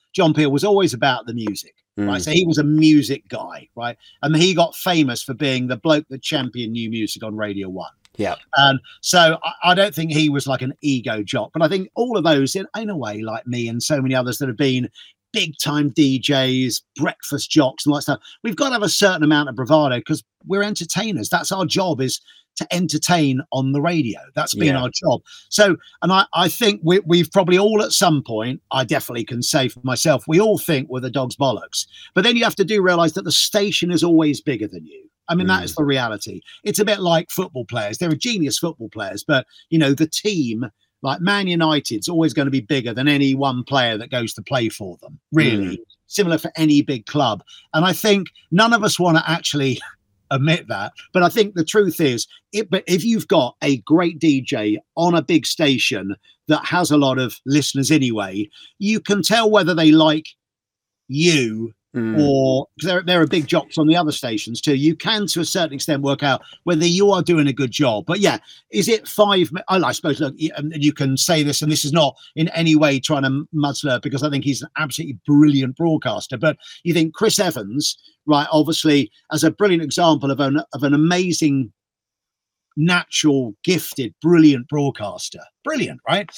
was always about the music, right? So he was a music guy, right? And he got famous for being the bloke that championed new music on Radio 1. Yeah. And so I don't think he was like an ego jock, but I think all of those in a way, like me and so many others that have been big time DJs, breakfast jocks and all that stuff, we've got to have a certain amount of bravado because we're entertainers. That's our job, is to entertain on the radio. That's been our job. So, and I think we've probably all at some point, I definitely can say for myself, we all think we're the dog's bollocks. But then you have to do realise that the station is always bigger than you. I mean, that is the reality. It's a bit like football players. They're genius football players, but, you know, the team, like Man United's always going to be bigger than any one player that goes to play for them, really. Similar for any big club. And I think none of us want to actually admit that, but I think the truth is but if you've got a great DJ on a big station that has a lot of listeners anyway, you can tell whether they like you or there are big jocks on the other stations too. You can to a certain extent work out whether you are doing a good job. But yeah, is it 5? I suppose, look, you can say this, and this is not in any way trying to mudslur, because I think he's an absolutely brilliant broadcaster, but you think Chris Evans, right, obviously as a brilliant example of an amazing, natural, gifted, brilliant broadcaster, brilliant, right?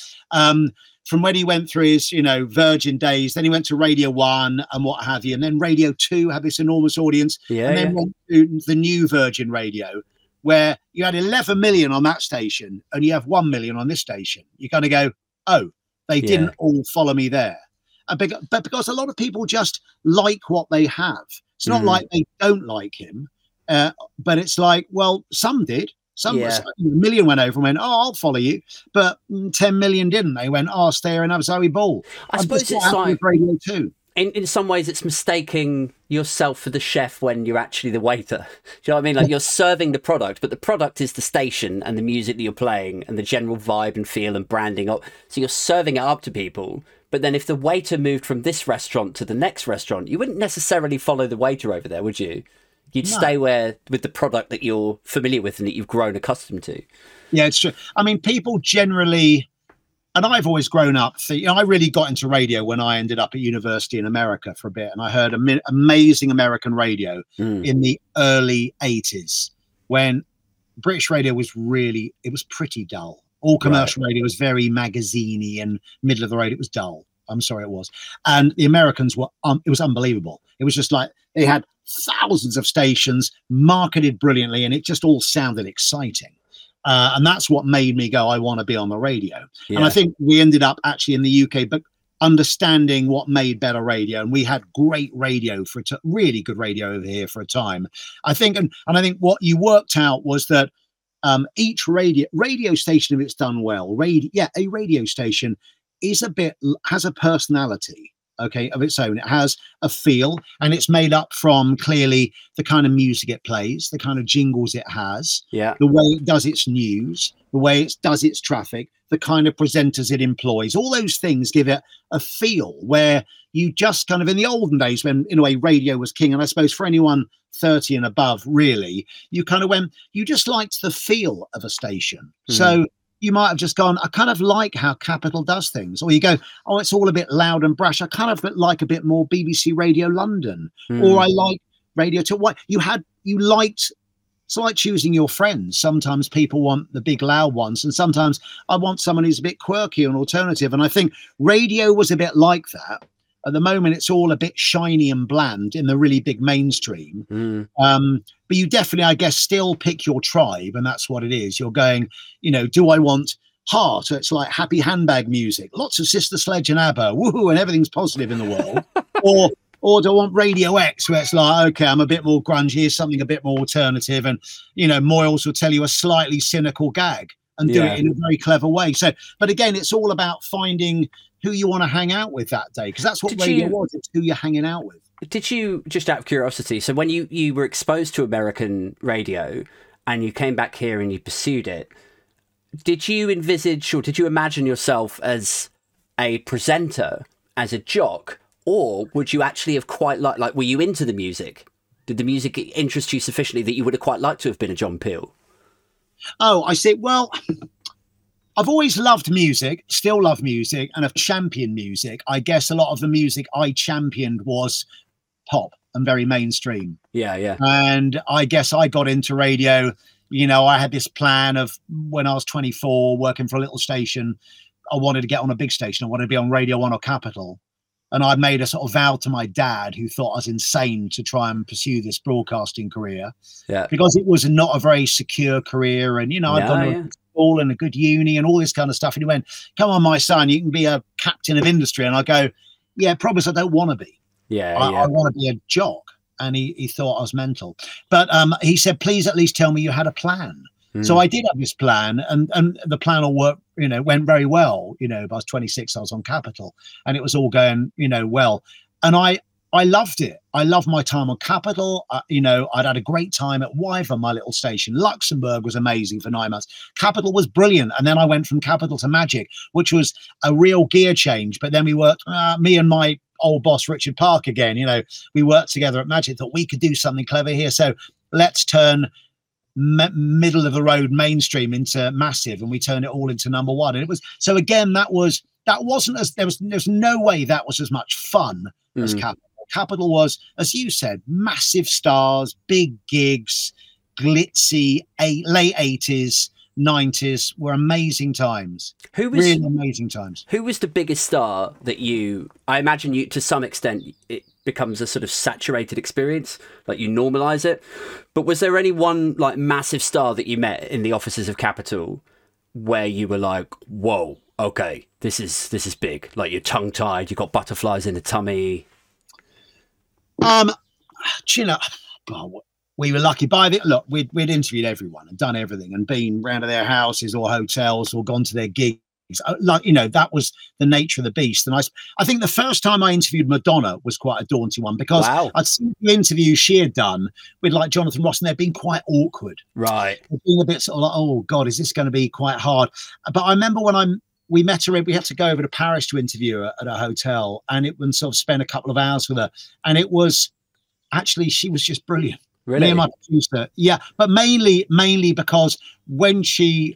From when he went through his, you know, Virgin days, then he went to Radio 1 and what have you, and then Radio 2 had this enormous audience, and then went to the new Virgin Radio, where you had 11 million on that station and you have 1 million on this station. You kind of go, oh, they didn't all follow me there. But because a lot of people just like what they have. It's not like they don't like him, but it's like, well, some did. A million went over and went, oh, I'll follow you. But 10 million didn't. They went, oh, stay here and have Zoe Ball. I suppose it's like, Radio 2. In some ways, it's mistaking yourself for the chef when you're actually the waiter. Do you know what I mean? Like, you're serving the product, but the product is the station and the music that you're playing and the general vibe and feel and branding. So you're serving it up to people. But then if the waiter moved from this restaurant to the next restaurant, you wouldn't necessarily follow the waiter over there, would you? You'd stay with the product that you're familiar with and that you've grown accustomed to. Yeah, it's true. I mean, people generally, and I've always grown up, you know, I really got into radio when I ended up at university in America for a bit. And I heard amazing American radio in the early 80s, when British radio was pretty dull. All commercial radio was very magaziney and middle of the road. It was dull. I'm sorry, it was. And the Americans were, it was unbelievable. It was just like they had thousands of stations marketed brilliantly, and it just all sounded exciting. And that's what made me go, I want to be on the radio. Yeah. And I think we ended up actually in the UK, but understanding what made better radio. And we had great radio really good radio over here for a time, I think. And I think what you worked out was that each radio station, if it's done well, a radio station has a personality, okay, of its own. It has a feel, and it's made up from clearly the kind of music it plays, the kind of jingles it has, the way it does its news, the way it does its traffic, the kind of presenters it employs. All those things give it a feel where you just kind of, in the olden days when, in a way, radio was king, and I suppose for anyone 30 and above, really, you kind of went, you just liked the feel of a station. So you might have just gone, I kind of like how Capital does things. Or you go, oh, it's all a bit loud and brash. I kind of like a bit more BBC Radio London. Or I like Radio 2. It's like choosing your friends. Sometimes people want the big loud ones, and sometimes I want someone who's a bit quirky and alternative. And I think radio was a bit like that. At the moment, it's all a bit shiny and bland in the really big mainstream. But you definitely, I guess, still pick your tribe, and that's what it is. You're going, you know, do I want Heart? It's like happy handbag music, lots of Sister Sledge and ABBA, woohoo, and everything's positive in the world. Or do I want Radio X, where it's like, okay, I'm a bit more grungy, here's something a bit more alternative, and, you know, Moyles will tell you a slightly cynical gag and do it in a very clever way. So, but again, it's all about finding who you want to hang out with that day, because that's what radio was, it's who you're hanging out with. Did you, just out of curiosity, so when you were exposed to American radio and you came back here and you pursued it, did you envisage or did you imagine yourself as a presenter, as a jock, or would you actually have quite like, were you into the music? Did the music interest you sufficiently that you would have quite liked to have been a John Peel? Oh, I see. Well, I've always loved music, still love music, and have championed music. I guess a lot of the music I championed was pop and very mainstream. Yeah, yeah. And I guess I got into radio. You know, I had this plan of when I was 24, working for a little station, I wanted to get on a big station. I wanted to be on Radio 1 or Capital. And I made a sort of vow to my dad, who thought I was insane to try and pursue this broadcasting career, because it was not a very secure career. And, you know, I'd gone to a school and a good uni and all this kind of stuff. And he went, come on, my son, you can be a captain of industry. And I go, yeah, promise I don't want to be. I want to be a jock. And he thought I was mental. But he said, please at least tell me you had a plan. So I did have this plan, and the plan all worked, you know, went very well. You know, by 26, I was on Capital, and it was all going, you know, well. And I loved it. I loved my time on Capital. You know, I'd had a great time at Wyvern, my little station. Luxembourg was amazing for 9 months. Capital was brilliant. And then I went from Capital to Magic, which was a real gear change. But then we worked, me and my old boss, Richard Park, again, you know, we worked together at Magic, thought we could do something clever here. So let's turn middle of the road mainstream into massive, and we turned it all into number one. And it was so again, that wasn't as there's no way that was as much fun as Capital was, as you said, massive stars, big gigs, glitzy, late 80s, 90s were amazing times. Really amazing times. Who was the biggest star that you, I imagine you, to some extent, it becomes a sort of saturated experience, like you normalize it. But was there any one like massive star that you met in the offices of Capital where you were like, whoa, okay, this is big. Like you're tongue tied, you got butterflies in the tummy. Do you know, we were lucky by the look, we'd interviewed everyone and done everything and been round to their houses or hotels or gone to their gigs. Like, you know, that was the nature of the beast. And I think the first time I interviewed Madonna was quite a daunting one, because I'd seen the interview she had done with like Jonathan Ross, and they'd been quite awkward, right? Being a bit sort of like, oh god, is this going to be quite hard? But I remember when we met her, we had to go over to Paris to interview her at a hotel, and it was sort of spend a couple of hours with her, and it was actually, she was just brilliant. Really? Me and my producer, but mainly because when she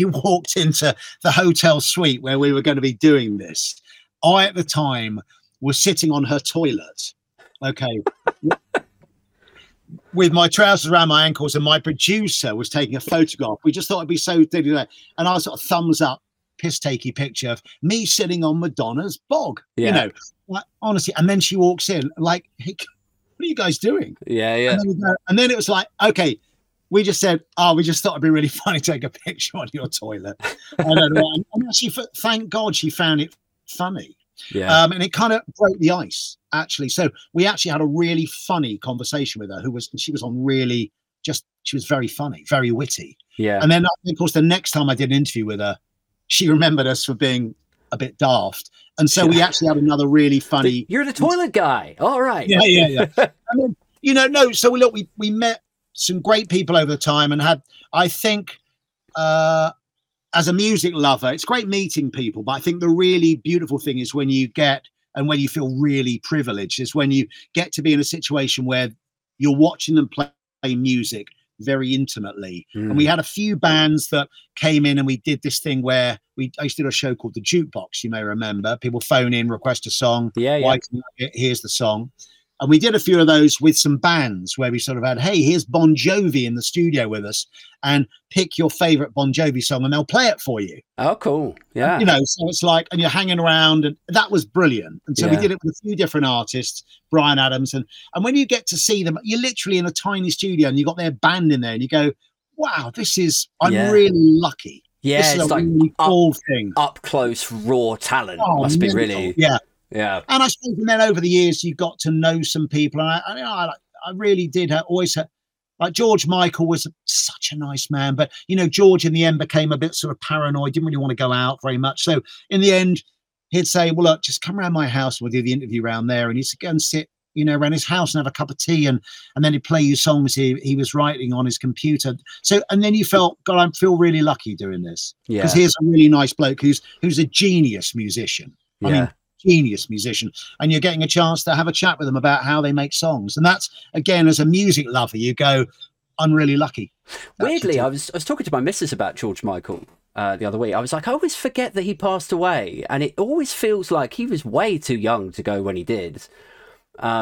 walked into the hotel suite where we were going to be doing this, I at the time was sitting on her toilet, okay, with my trousers around my ankles, and my producer was taking a photograph. We just thought it'd be so silly, and I was sort of thumbs up, piss takey picture of me sitting on Madonna's bog, you know, like, honestly. And then she walks in, like, hey, what are you guys doing? And then it was like, okay. We just said, we just thought it'd be really funny to take a picture on your toilet. And actually, thank God she found it funny. And it kind of broke the ice, actually. So we actually had a really funny conversation with her, she was very funny, very witty. And then, of course, the next time I did an interview with her, she remembered us for being a bit daft. And so we actually had another really funny... You're the toilet guy. All right. Yeah. And then, you know, no, so look, we met some great people over the time, and had, I think, as a music lover, it's great meeting people, but I think the really beautiful thing is when you get, and when you feel really privileged, is when you get to be in a situation where you're watching them play music very intimately. And we had a few bands that came in, and we did this thing where I used to do a show called The Jukebox, you may remember. People phone in, request a song. Here's the song. And we did a few of those with some bands where we sort of had, hey, here's Bon Jovi in the studio with us, and pick your favorite Bon Jovi song and they'll play it for you. Oh, cool. Yeah. And, you know, so it's like, and you're hanging around, and that was brilliant. And so we did it with a few different artists, Brian Adams. And when you get to see them, you're literally in a tiny studio and you've got their band in there and you go, wow, this is, I'm really lucky. Yeah, this it's is like really cool thing. Up close, raw talent. Oh, must be really. Yeah. Yeah, and I suppose then over the years you got to know some people, and I really did always have, like George Michael was such a nice man, but you know George in the end became a bit sort of paranoid, didn't really want to go out very much. So in the end, he'd say, "Well, look, just come around my house, we'll do the interview round there," and he'd go and sit, you know, around his house and have a cup of tea, and then he'd play you songs he was writing on his computer. So and then you felt, God, I feel really lucky doing this because here's a really nice bloke who's a genius musician. Yeah. I mean, genius musician, and you're getting a chance to have a chat with them about how they make songs. And that's, again, as a music lover, you go, I'm really lucky. Weirdly, I was talking to my missus about George Michael the other week. I was like, I always forget that he passed away, and it always feels like he was way too young to go when he did. And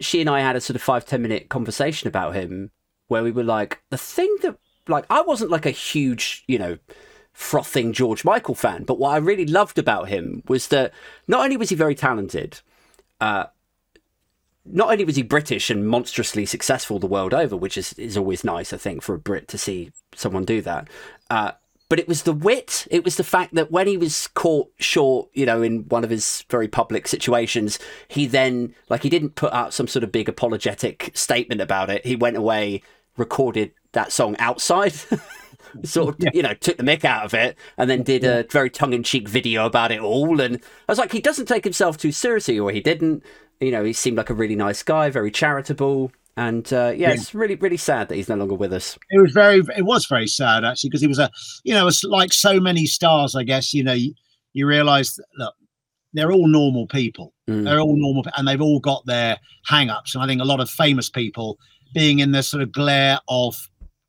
she and I had a sort of 5-10 minute conversation about him where we were like, the thing that, like, I wasn't like a huge, you know, frothing George Michael fan, but what I really loved about him was that not only was he very talented, not only was he British and monstrously successful the world over, which is always nice, I think, for a Brit to see someone do that, but it was the wit, it was the fact that when he was caught short, you know, in one of his very public situations, he then, like, he didn't put out some sort of big apologetic statement about it. He went away, recorded that song outside sort of, you know, took the mick out of it, and then did a very tongue-in-cheek video about it all. And I was like, he doesn't take himself too seriously, or he didn't. You know, he seemed like a really nice guy, very charitable. And it's really, really sad that he's no longer with us. It was very sad, actually, because he was a, you know, it's like so many stars, I guess, you know, you realize that, look, they're all normal people. They're all normal, and they've all got their hang-ups. And I think a lot of famous people being in this sort of glare of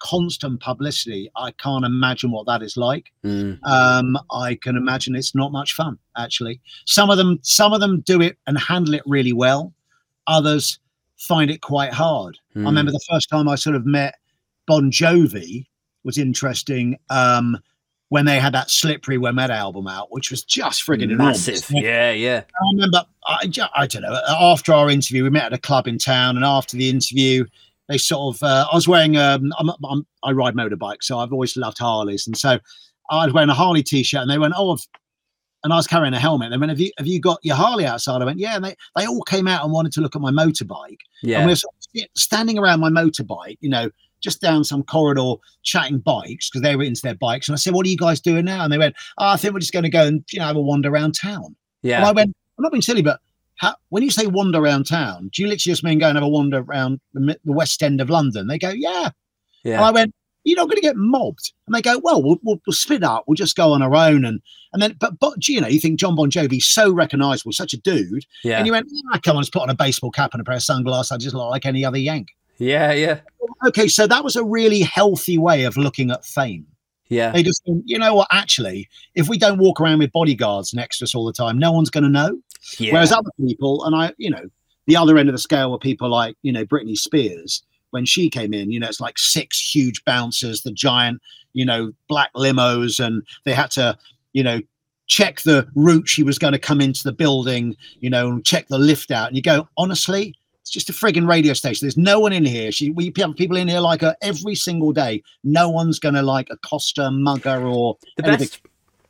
constant publicity, I can't imagine what that is like. I can imagine it's not much fun, actually. Some of them do it and handle it really well. Others find it quite hard. I remember the first time I sort of met Bon Jovi was interesting, when they had that Slippery When Wet album out, which was just friggin' massive. Enormous. Yeah. I remember, I don't know, after our interview, we met at a club in town, and after the interview, they sort of, I was wearing, I ride motorbikes, so I've always loved Harleys. And so I was wearing a Harley t-shirt, and they went, and I was carrying a helmet. And they went, have you got your Harley outside? I went, yeah. And they all came out and wanted to look at my motorbike. Yeah. And we were sort of standing around my motorbike, you know, just down some corridor, chatting bikes, because they were into their bikes. And I said, what are you guys doing now? And they went, I think we're just going to go and, you know, have a wander around town. Yeah. And I went, I'm not being silly, but when you say wander around town, do you literally just mean go and have a wander around the West End of London? They go, yeah. And I went, you're not going to get mobbed. And they go, well, we'll split up. We'll just go on our own. And then, but you know, you think John Bon Jovi's so recognisable, such a dude. Yeah. And you went, come on, just put on a baseball cap and a pair of sunglasses. I just look like any other Yank. Yeah. Okay, so that was a really healthy way of looking at fame. Yeah. They just, you know what, actually, if we don't walk around with bodyguards next to us all the time, no one's going to know. Yeah. Whereas other people, and I, you know, the other end of the scale were people like, you know, Britney Spears, when she came in, you know, it's like 6 huge bouncers, the giant, you know, black limos, and they had to, you know, check the route she was going to come into the building, you know, and check the lift out. And you go, honestly, it's just a frigging radio station. There's no one in here. We have people in here like her every single day. No one's going to like accost her, mug her, or the anything. Best.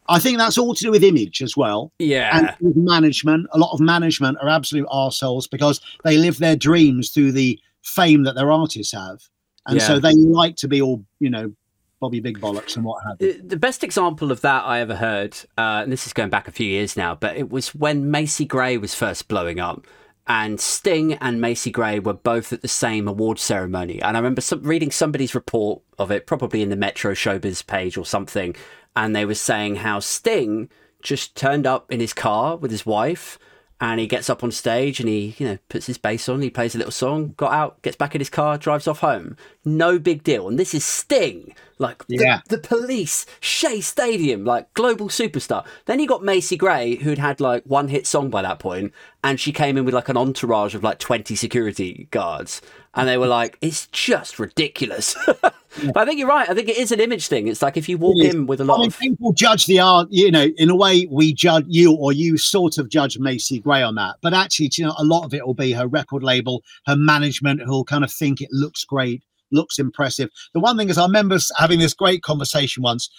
I think that's all to do with image as well. Yeah. And with management. A lot of management are absolute arseholes because they live their dreams through the fame that their artists have. And so they like to be all, you know, Bobby Big Bollocks and what have you. The best example of that I ever heard, and this is going back a few years now, but it was when Macy Gray was first blowing up. And Sting and Macy Gray were both at the same award ceremony. And I remember reading somebody's report of it, probably in the Metro Showbiz page or something. And they were saying how Sting just turned up in his car with his wife And he gets up on stage and he, you know, puts his bass on, he plays a little song, got out, gets back in his car, drives off home. No big deal. And this is Sting, like the Police, Shea Stadium, like global superstar. Then you got Macy Gray, who'd had like one hit song by that point, and she came in with like an entourage of like 20 security guards. And they were like, it's just ridiculous. But I think you're right. I think it is an image thing. It's like if you walk in with a lot of people judge the art, you know, in a way we judge you, or you sort of judge Macy Gray on that. But actually, you know, a lot of it will be her record label, her management, who'll kind of think it looks great, looks impressive. The one thing is, I remember having this great conversation once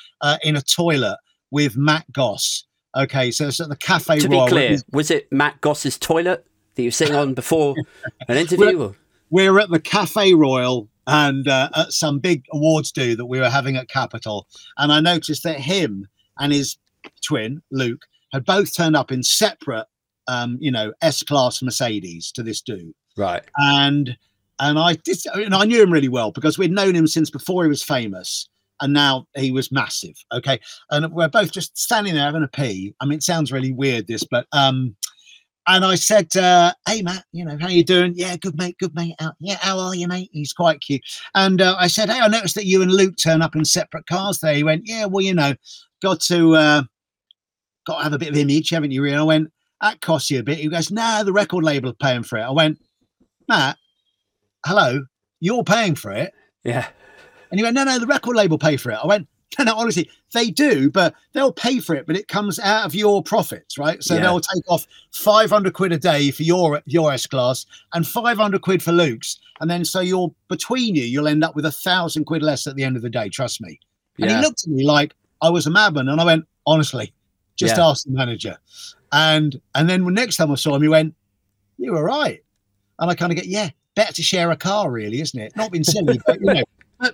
in a toilet with Matt Goss. Okay, so it's at the Cafe Royal. To be clear, was it Matt Goss's toilet that you were sitting on before an interview? We're at the Cafe Royal and at some big awards do that we were having at Capital. And I noticed that him and his twin, Luke, had both turned up in separate, you know, S-Class Mercedes to this do. Right. And I knew him really well because we'd known him since before he was famous. And now he was massive. Okay. And we're both just standing there having a pee. I mean, it sounds really weird, this, but... And I said, hey, Matt, you know, how you doing? Yeah, good, mate. Yeah, how are you, mate? He's quite cute. And I said, hey, I noticed that you and Luke turn up in separate cars there. He went, yeah, well, you know, got to have a bit of image, haven't you, really? I went, that costs you a bit. He goes, no, the record label are paying for it. I went, Matt, hello, you're paying for it? Yeah. And he went, no, the record label pay for it. I went, no, honestly, they do, but they'll pay for it, but it comes out of your profits, right? So they'll take off 500 quid a day for your S-Class and 500 quid for Luke's. And then so you're between you'll end up with 1,000 quid less at the end of the day, trust me. And he looked at me like I was a madman. And I went, honestly, just ask the manager. And then the next time I saw him, he went, you were right. And I kind of get, better to share a car, really, isn't it? Not been silly, but, you know.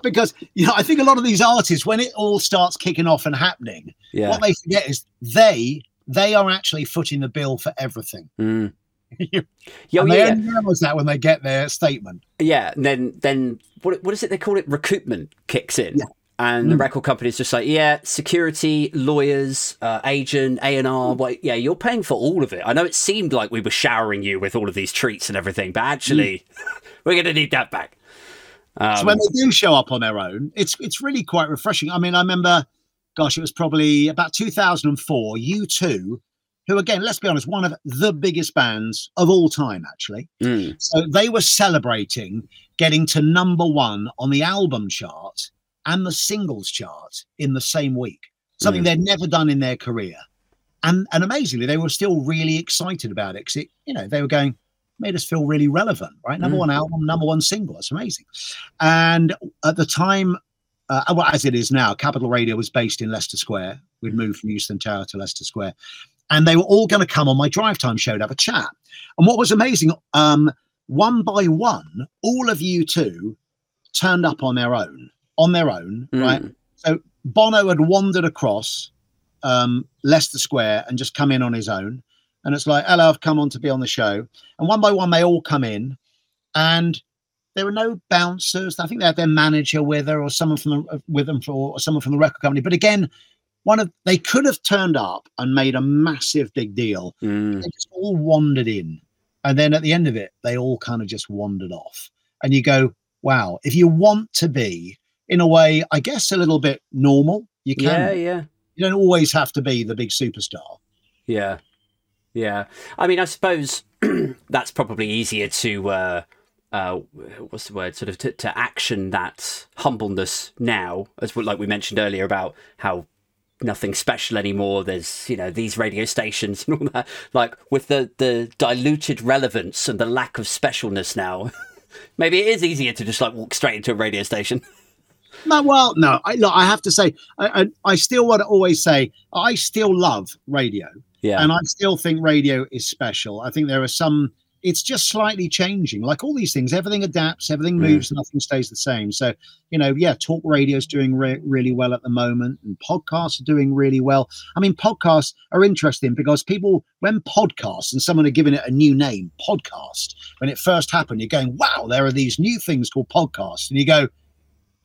Because, you know, I think a lot of these artists, when it all starts kicking off and happening, what they forget is they are actually footing the bill for everything. Mm. They only realize that when they get their statement. Yeah. And then what is it they call it? Recoupment kicks in. Yeah. And the record company is just like, security, lawyers, agent, A&R. You're paying for all of it. I know it seemed like we were showering you with all of these treats and everything, but actually we're going to need that back. So when they do show up on their own, it's really quite refreshing. I mean, I remember, it was probably about 2004, U2, who again, let's be honest, one of the biggest bands of all time, actually. Mm. So they were celebrating getting to number one on the album chart and the singles chart in the same week, something they'd never done in their career. And amazingly, they were still really excited about it because, you know, they were going... made us feel really relevant, right? Number one album, number one single. It's amazing. And at the time, as it is now, Capital Radio was based in Leicester Square. We'd moved from Euston Tower to Leicester Square. And they were all going to come on my drive time show to have a chat. And what was amazing, one by one, all of you two turned up on their own, right? So Bono had wandered across Leicester Square and just come in on his own. And it's like, hello, I've come on to be on the show. And one by one, they all come in. And there were no bouncers. I think they had their manager with her or someone or someone from the record company. But again, they could have turned up and made a massive big deal. Mm. They just all wandered in. And then at the end of it, they all kind of just wandered off. And you go, wow, if you want to be, in a way, I guess a little bit normal, you can. Yeah. You don't always have to be the big superstar. Yeah. Yeah, I mean, I suppose that's probably easier to, what's the word, sort of to action that humbleness now, as like we mentioned earlier about how nothing special anymore. There's, you know, these radio stations and all that, like with the diluted relevance and the lack of specialness now, maybe it is easier to just like walk straight into a radio station. No, well, no, I have to say, I still want to always say, I still love radio. Yeah. And I still think radio is special. I think there are it's just slightly changing. Like all these things, everything adapts, everything moves, nothing stays the same. So, you know, talk radio is doing really well at the moment, and podcasts are doing really well. I mean, podcasts are interesting because people, when podcasts, and someone had given it a new name, podcast, when it first happened, you're going, wow, there are these new things called podcasts. And you go,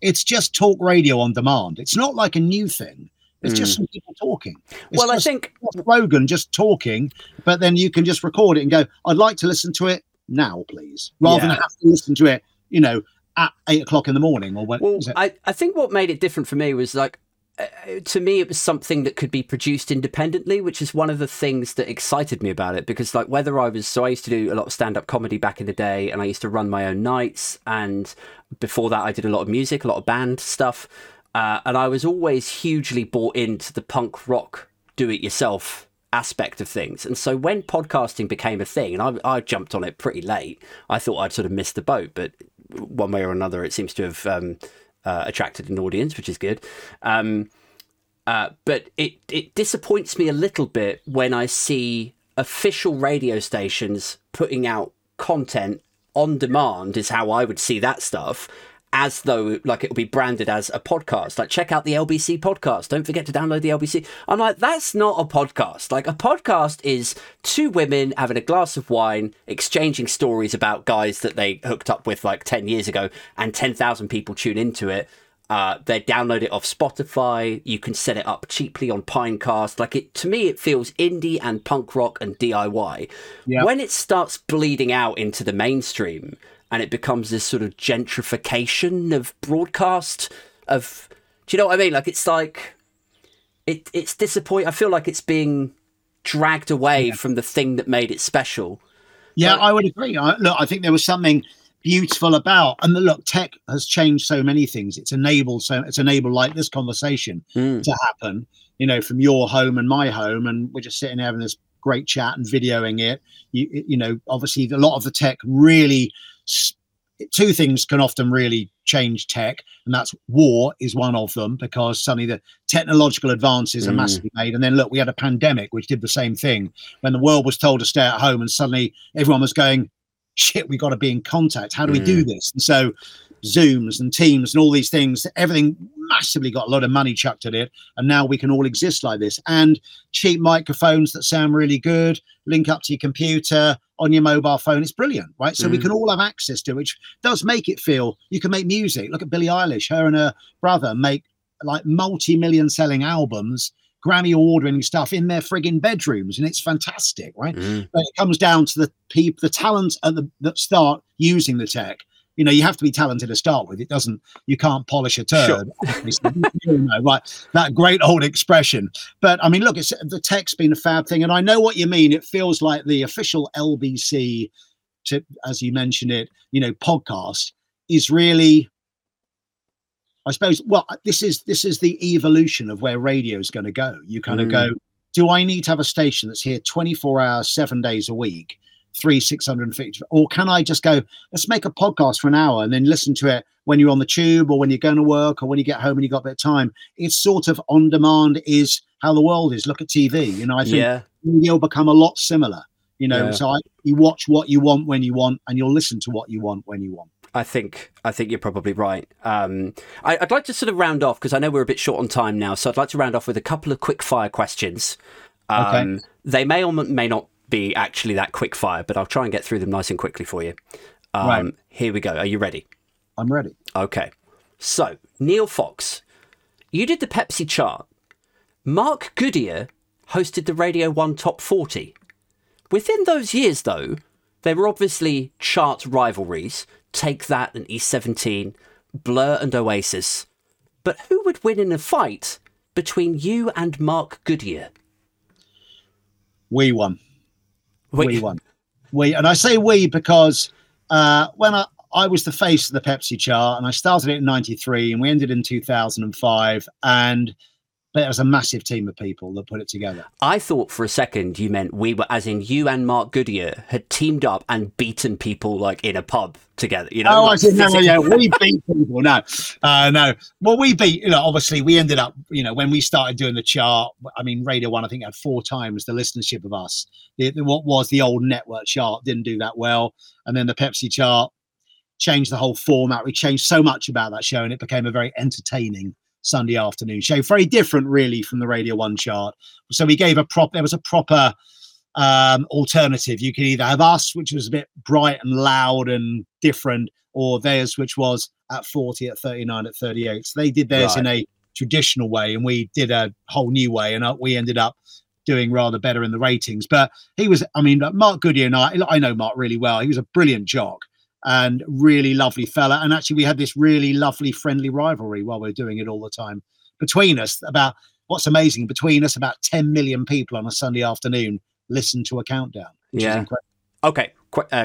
it's just talk radio on demand. It's not like a new thing. It's just some people talking. It's well, I think Logan just talking, but then you can just record it and go, I'd like to listen to it now, please, rather than have to listen to it, you know, at 8 o'clock in the morning or when. Well, I think what made it different for me was like, to me, it was something that could be produced independently, which is one of the things that excited me about it. Because, like, whether I was, so I used to do a lot of stand-up comedy back in the day, and I used to run my own nights. And before that, I did a lot of music, a lot of band stuff. And I was always hugely bought into the punk rock do-it-yourself aspect of things. And so when podcasting became a thing, and I jumped on it pretty late, I thought I'd sort of missed the boat. But one way or another, it seems to have... attracted an audience, which is good. But it disappoints me a little bit when I see official radio stations putting out content on demand, is how I would see that stuff, as though like it'll be branded as a podcast. Like, check out the LBC podcast. Don't forget to download the LBC. I'm like, that's not a podcast. Like, a podcast is two women having a glass of wine, exchanging stories about guys that they hooked up with like 10 years ago, and 10,000 people tune into it. They download it off Spotify. You can set it up cheaply on Pinecast. Like, it, to me, it feels indie and punk rock and DIY. Yeah. When it starts bleeding out into the mainstream, and it becomes this sort of gentrification of broadcast of, do you know what I mean? Like, it's like, it's disappointing. I feel like it's being dragged away from the thing that made it special. Yeah, I would agree. I think there was something beautiful about, and look, tech has changed so many things. It's enabled like this conversation to happen, you know, from your home and my home. And we're just sitting there having this great chat and videoing it. You know, obviously a lot of the tech really, two things can often really change tech, and that's war is one of them, because suddenly the technological advances are massively made. And then look, we had a pandemic which did the same thing, when the world was told to stay at home, and suddenly everyone was going, shit, we got to be in contact, how do we do this? And so Zooms and Teams and all these things, everything massively got a lot of money chucked at it, and now we can all exist like this. And cheap microphones that sound really good, link up to your computer on your mobile phone, it's brilliant, right? So we can all have access to it, which does make it feel, you can make music. Look at Billie Eilish, her and her brother make like multi-million selling albums, Grammy award-winning stuff in their frigging bedrooms, and it's fantastic, right? But it comes down to the people, the talent at that start using the tech. You know, you have to be talented to start with. It doesn't, you can't polish a turd. Sure. You know, right? That great old expression. But I mean, look, the tech's been a fab thing. And I know what you mean. It feels like the official LBC, as you mentioned it, you know, podcast is really, I suppose, well, this is the evolution of where radio is going to go. You kind of go, do I need to have a station that's here 24 hours, 7 days a week? 3,650, or can I just go, let's make a podcast for an hour and then listen to it when you're on the tube, or when you're going to work, or when you get home and you got a bit of time? It's sort of on demand is how the world is. Look at TV, you know, I think you'll become a lot similar, you know. So you watch what you want when you want, and you'll listen to what you want when you want. I think you're probably right. I'd like to sort of round off, because I know we're a bit short on time now, so I'd like to round off with a couple of quick fire questions. Okay. They may or may not be actually that quick fire, but I'll try and get through them nice and quickly for you. Right. Here we go. Are you ready? I'm ready. Okay. So, Neil Fox, you did the Pepsi chart. Mark Goodyear hosted the Radio 1 Top 40. Within those years, though, there were obviously chart rivalries. Take That and E17, Blur and Oasis. But who would win in a fight between you and Mark Goodyear? We won. We won. We, and I say we because when I was the face of the Pepsi chart, and I started it in 93 and we ended in 2005, and there was a massive team of people that put it together. I thought for a second you meant we were, as in you and Mark Goodyear had teamed up and beaten people like in a pub together. You know, I didn't know. Yeah, we beat people. No. Well, we beat. You know, obviously, we ended up. You know, when we started doing the chart, I mean, Radio One, I think, had 4 times the listenership of us. What was the old network chart didn't do that well, and then the Pepsi chart changed the whole format. We changed so much about that show, and it became a very entertaining Sunday afternoon show, very different really from the Radio 1 chart. So we gave a proper alternative. You could either have us, which was a bit bright and loud and different, or theirs, which was at 40, at 39, at 38. So they did theirs in a traditional way, and we did a whole new way, and we ended up doing rather better in the ratings. But he was, I mean, Mark Goodyear and I know Mark really well. He was a brilliant jock and really lovely fella. And actually we had this really lovely, friendly rivalry while we were doing it all the time between us. About, what's amazing, between us, about 10 million people on a Sunday afternoon listen to a countdown, which is incredible. Okay,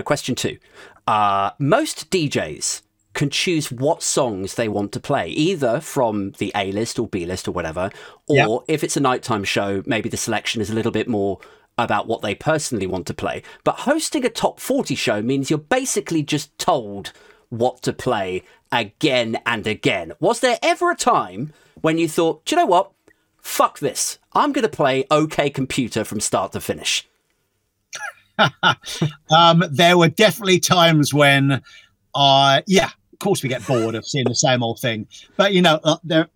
question two. Most DJs can choose what songs they want to play, either from the A-list or B-list or whatever, or if it's a nighttime show, maybe the selection is a little bit more about what they personally want to play. But hosting a top 40 show means you're basically just told what to play again and again. Was there ever a time when you thought, do you know what? Fuck this. I'm going to play OK Computer from start to finish. There were definitely times when of course we get bored of seeing the same old thing. But, you know, I'm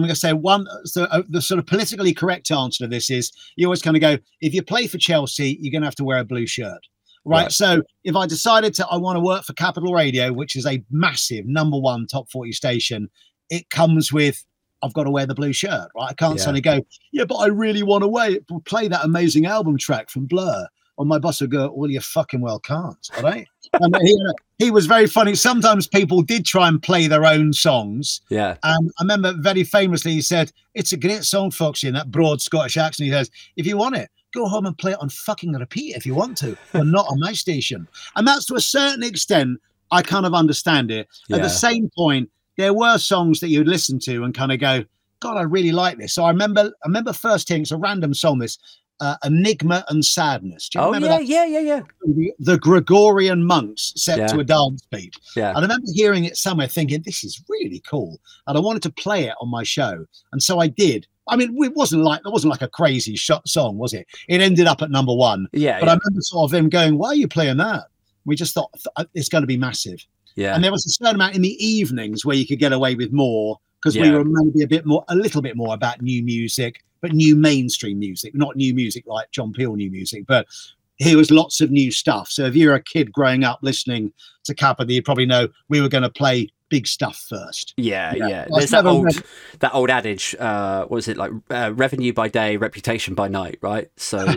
going to say the sort of politically correct answer to this is you always kind of go, if you play for Chelsea, you're going to have to wear a blue shirt. Right. So if I decided I want to work for Capital Radio, which is a massive number one top 40 station, it comes with, I've got to wear the blue shirt, right? I can't suddenly go, but I really want to play that amazing album track from Blur. Or my boss would go, well, you fucking well can't, all right? And he was very funny. Sometimes people did try and play their own songs. Yeah. And I remember very famously he said, it's a great song, Foxy, in that broad Scottish accent. He says, if you want it, go home and play it on fucking repeat if you want to, but not on my station. And that's, to a certain extent, I kind of understand it. Yeah. At the same point, there were songs that you'd listen to and kind of go, God, I really like this. So I remember first hearing, it's a random song, this, Enigma and Sadness. Do you remember that? Yeah. The Gregorian monks set to a dance beat. Yeah. And I remember hearing it somewhere thinking, this is really cool. And I wanted to play it on my show. And so I did. I mean, it wasn't like a crazy song, was it? It ended up at number one. Yeah. But I remember sort of him going, why are you playing that? We just thought, it's going to be massive. Yeah. And there was a certain amount in the evenings where you could get away with more because we were maybe a little bit more about new music, but new mainstream music, not new music like John Peel new music, but here was lots of new stuff. So if you're a kid growing up listening to Capital, you probably know we were going to play big stuff first. Yeah. There's that old adage, what was it, like revenue by day, reputation by night, right? So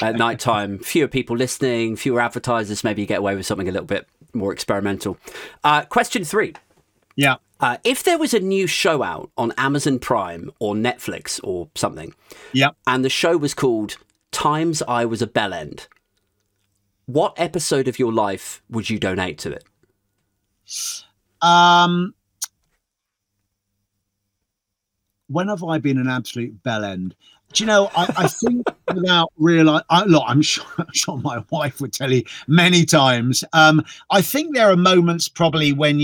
at night time, fewer people listening, fewer advertisers, maybe you get away with something a little bit more experimental. Question three. Yeah. If there was a new show out on Amazon Prime or Netflix or something, and the show was called Times I Was a Bellend, what episode of your life would you donate to it? When have I been an absolute bellend? Do you know, I think without realising... Look, I'm sure my wife would tell you many times. I think there are moments probably when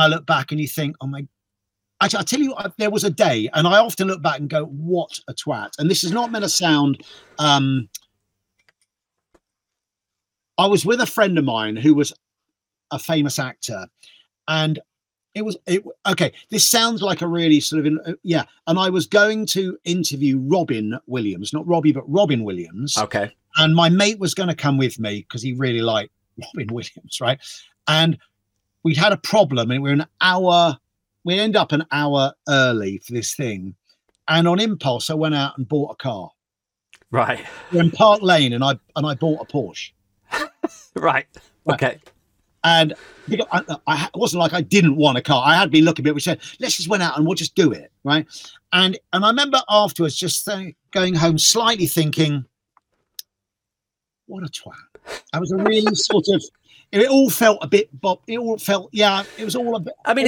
I look back and you think, oh my... Actually, I tell you, there was a day, and I often look back and go, what a twat. And this is not meant to sound... I was with a friend of mine who was a famous actor, and... this sounds like a really sort of, and I was going to interview Robin Williams, not Robbie, but Robin Williams. Okay. And my mate was going to come with me because he really liked Robin Williams, right? And we had a problem, and we end up an hour early for this thing. And on impulse, I went out and bought a car. Right. We're in Park Lane, and I bought a Porsche. Right. Okay. And it wasn't like I didn't want a car. I had been looking at it, which said, let's just went out and we'll just do it, right? And I remember afterwards just going home slightly thinking, what a twat. I was a really sort of... It all felt a bit. I mean, at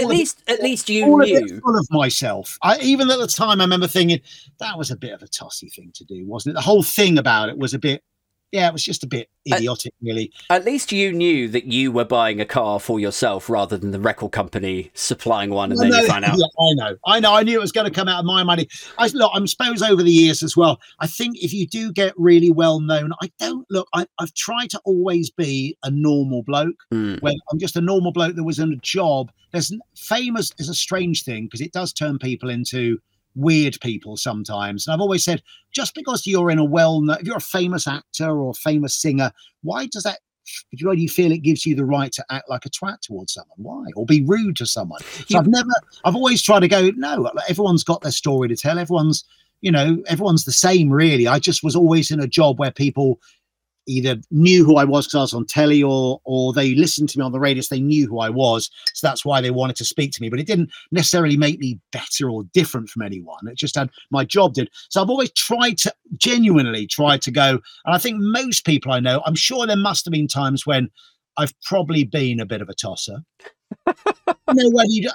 least you knew. A bit full of myself. Even at the time, I remember thinking, that was a bit of a tossy thing to do, wasn't it? The whole thing about it was a bit... Yeah, it was just a bit idiotic, really. At least you knew that you were buying a car for yourself rather than the record company supplying one, you find out. Yeah, I know. I knew it was going to come out of my money. I suppose over the years as well, I think if you do get really well known, I've tried to always be a normal bloke. Where I'm just a normal bloke that was in a job. Famous is a strange thing because it does turn people into weird people sometimes, and I've always said, just because you're in a well-known, if you're a famous actor or a famous singer, why does that But you know, you feel it gives you the right to act like a twat towards someone. Why? Or be rude to someone. So yeah. I've always tried to go, no, everyone's got their story to tell. Everyone's the same, really. I just was always in a job where people either knew who I was because I was on telly, or they listened to me on the radio, so they knew who I was. So that's why they wanted to speak to me. But it didn't necessarily make me better or different from anyone. It just had, my job did. So I've always genuinely tried to go. And I think most people I know, I'm sure there must have been times when I've probably been a bit of a tosser. where you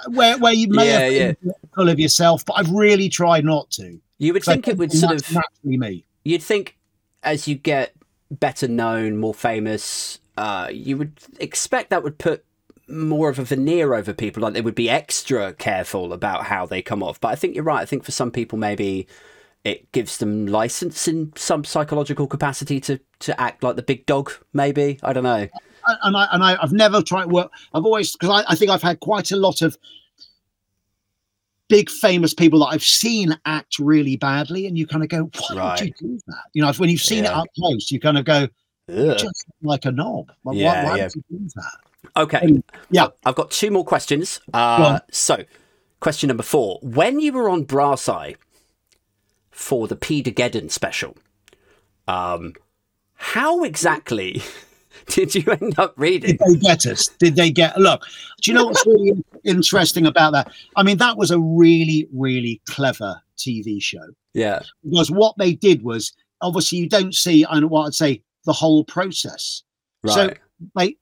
may have been full of yourself, but I've really tried not to. You would think it would sort of naturally me. You'd think as you get better known, more famous, you would expect that would put more of a veneer over people, like they would be extra careful about how they come off. But I think you're right. I think for some people, maybe it gives them license in some psychological capacity to act like the big dog, maybe. I don't know. And I've never tried work. I've always, because I think I've had quite a lot of big famous people that I've seen act really badly, and you kind of go, why would you do that? You know, when you've seen it up close, you kind of go, just like a knob. Why would you do that? Okay. I've got two more questions. So question number 4, when you were on Brass Eye for the Peter Geddon special, how exactly did you end up reading? Did they get us? Look, do you know what's really interesting about that? I mean, that was a really, really clever TV show. Yeah. Because what they did was, obviously, you don't see, what I'd say, the whole process. Right. So they,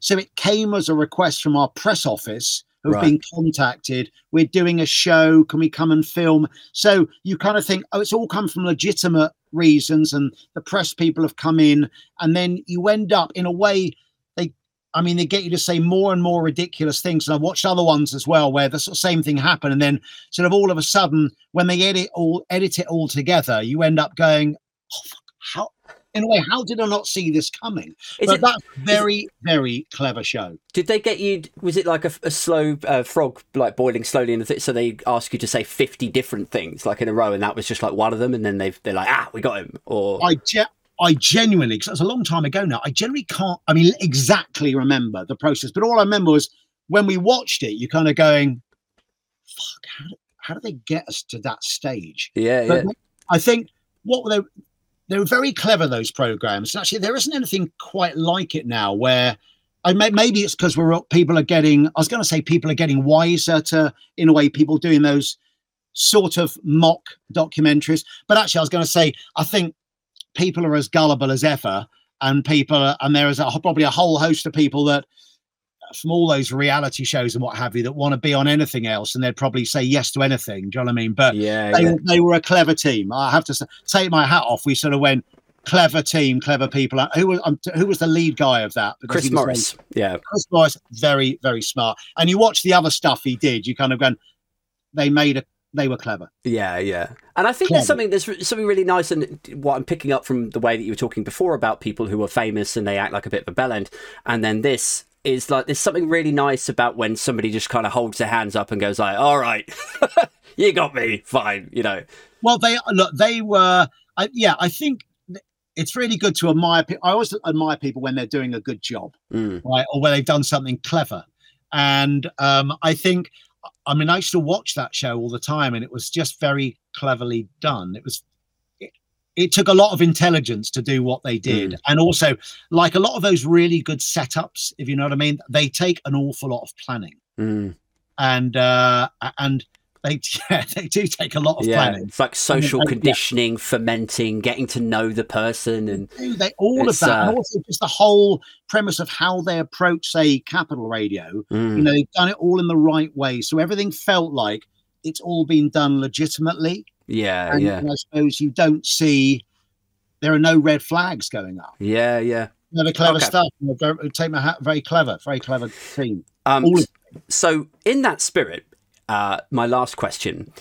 so it came as a request from our press office, who've been contacted. We're doing a show. Can we come and film? So you kind of think, it's all come from legitimate reasons, and the press people have come in, and then you end up in a way they get you to say more and more ridiculous things. And I've watched other ones as well where the same thing happened, and then sort of all of a sudden when they edit it all together, you end up going, how did I not see this coming? That's very, very clever show. Did they get you, was it like a slow frog, like boiling slowly in the so they ask you to say 50 different things like in a row, and that was just like one of them, and then they're like, we got him? Or I genuinely, because that's a long time ago now, I generally can't exactly remember the process, but all I remember was when we watched it, you're kind of going, how did they get us to that stage? I think what were they were very clever, those programs. And actually, there isn't anything quite like it now, where maybe it's because people are getting wiser to, in a way, people doing those sort of mock documentaries. But actually, I was going to say, I think people are as gullible as ever, and there is probably a whole host of people that, from all those reality shows and what have you, that want to be on anything else, and they'd probably say yes to anything. Do you know what I mean? But they were a clever team. I have to say, take my hat off. We sort of went, clever team, clever people. Who was the lead guy of that? Chris Morris. Chris Morris, very, very smart. And you watch the other stuff he did, you kind of go, they were clever. Yeah. And I think there's something really nice in what I'm picking up from the way that you were talking before about people who are famous and they act like a bit of a bellend, and then this is like, there's something really nice about when somebody just kind of holds their hands up and goes like, all right, you got me, fine, you know. Well, I think it's really good to admire people. I always admire people when they're doing a good job, right? Or when they've done something clever. And I used to watch that show all the time, and it was just very cleverly done. It took a lot of intelligence to do what they did. And also, like a lot of those really good setups, if you know what I mean, they take an awful lot of planning. And they do take a lot of planning. It's like social conditioning, fermenting, getting to know the person. And and also just the whole premise of how they approach, say, Capital Radio. They've done it all in the right way. So everything felt like it's all been done legitimately. And I suppose you don't see, there are no red flags going up. The clever stuff. Take my hat. Very clever team. So in that spirit, my last question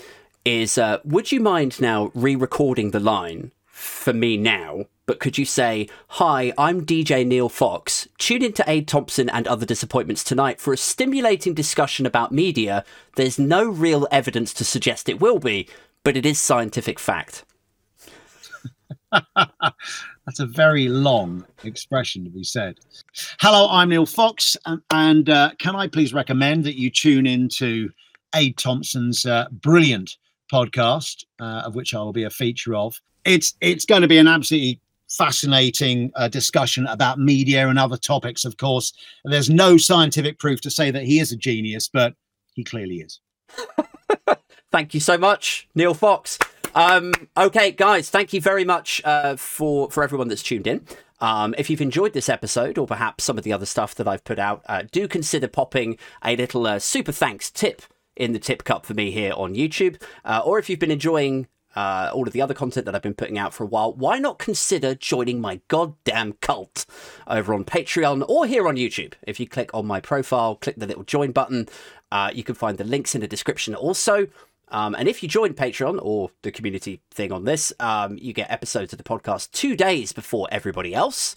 is: would you mind now re-recording the line for me now? But could you say, "Hi, I'm DJ Neil Fox. Tune in to Ade Thompson and Other Disappointments tonight for a stimulating discussion about media. There's no real evidence to suggest it will be, but it is scientific fact." That's a very long expression to be said. Hello, I'm Neil Fox, and can I please recommend that you tune in to Ade Thompson's brilliant podcast, of which I will be a feature of. It's going to be an absolutely fascinating discussion about media and other topics, of course. There's no scientific proof to say that he is a genius, but he clearly is. Thank you so much, Neil Fox. Okay, guys, thank you very much for everyone that's tuned in. If you've enjoyed this episode or perhaps some of the other stuff that I've put out, do consider popping a little super thanks tip in the tip cup for me here on YouTube. Or if you've been enjoying all of the other content that I've been putting out for a while, why not consider joining my goddamn cult over on Patreon or here on YouTube? If you click on my profile, click the little join button. You can find the links in the description also. And if you join Patreon or the community thing on this, you get episodes of the podcast 2 days before everybody else.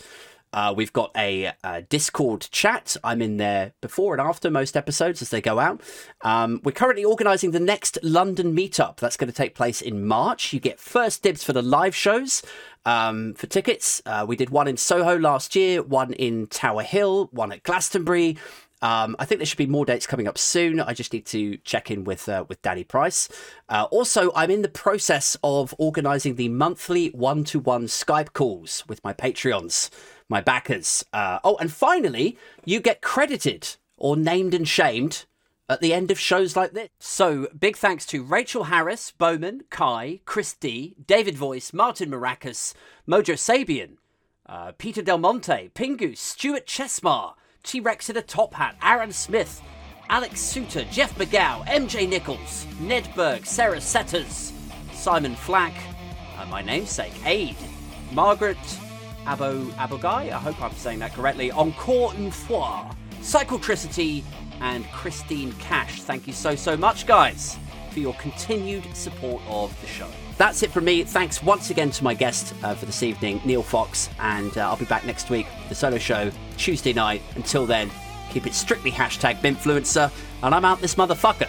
We've got a Discord chat. I'm in there before and after most episodes as they go out. We're currently organising the next London meetup. That's going to take place in March. You get first dibs for the live shows for tickets. We did one in Soho last year, one in Tower Hill, one at Glastonbury. I think there should be more dates coming up soon. I just need to check in with Danny Price. Also, I'm in the process of organising the monthly one-to-one Skype calls with my Patreons, my backers. And finally, you get credited or named and shamed at the end of shows like this. So big thanks to Rachel Harris, Bowman, Kai, Chris D, David Voice, Martin Maracas, Mojo Sabian, Peter Del Monte, Pingu, Stuart Chesmar, T-Rex in a Top Hat, Aaron Smith, Alex Souter, Jeff McGow, MJ Nichols, Ned Berg, Sarah Setters, Simon Flack, my namesake, Ade, Margaret Abogai, I hope I'm saying that correctly, Encore une fois, Cycletricity, and Christine Cash. Thank you so much, guys, for your continued support of the show. That's it from me. Thanks once again to my guest for this evening, Neil Fox, and I'll be back next week with the solo show Tuesday night. Until then, keep it strictly #Binfluencer, and I'm out this motherfucker.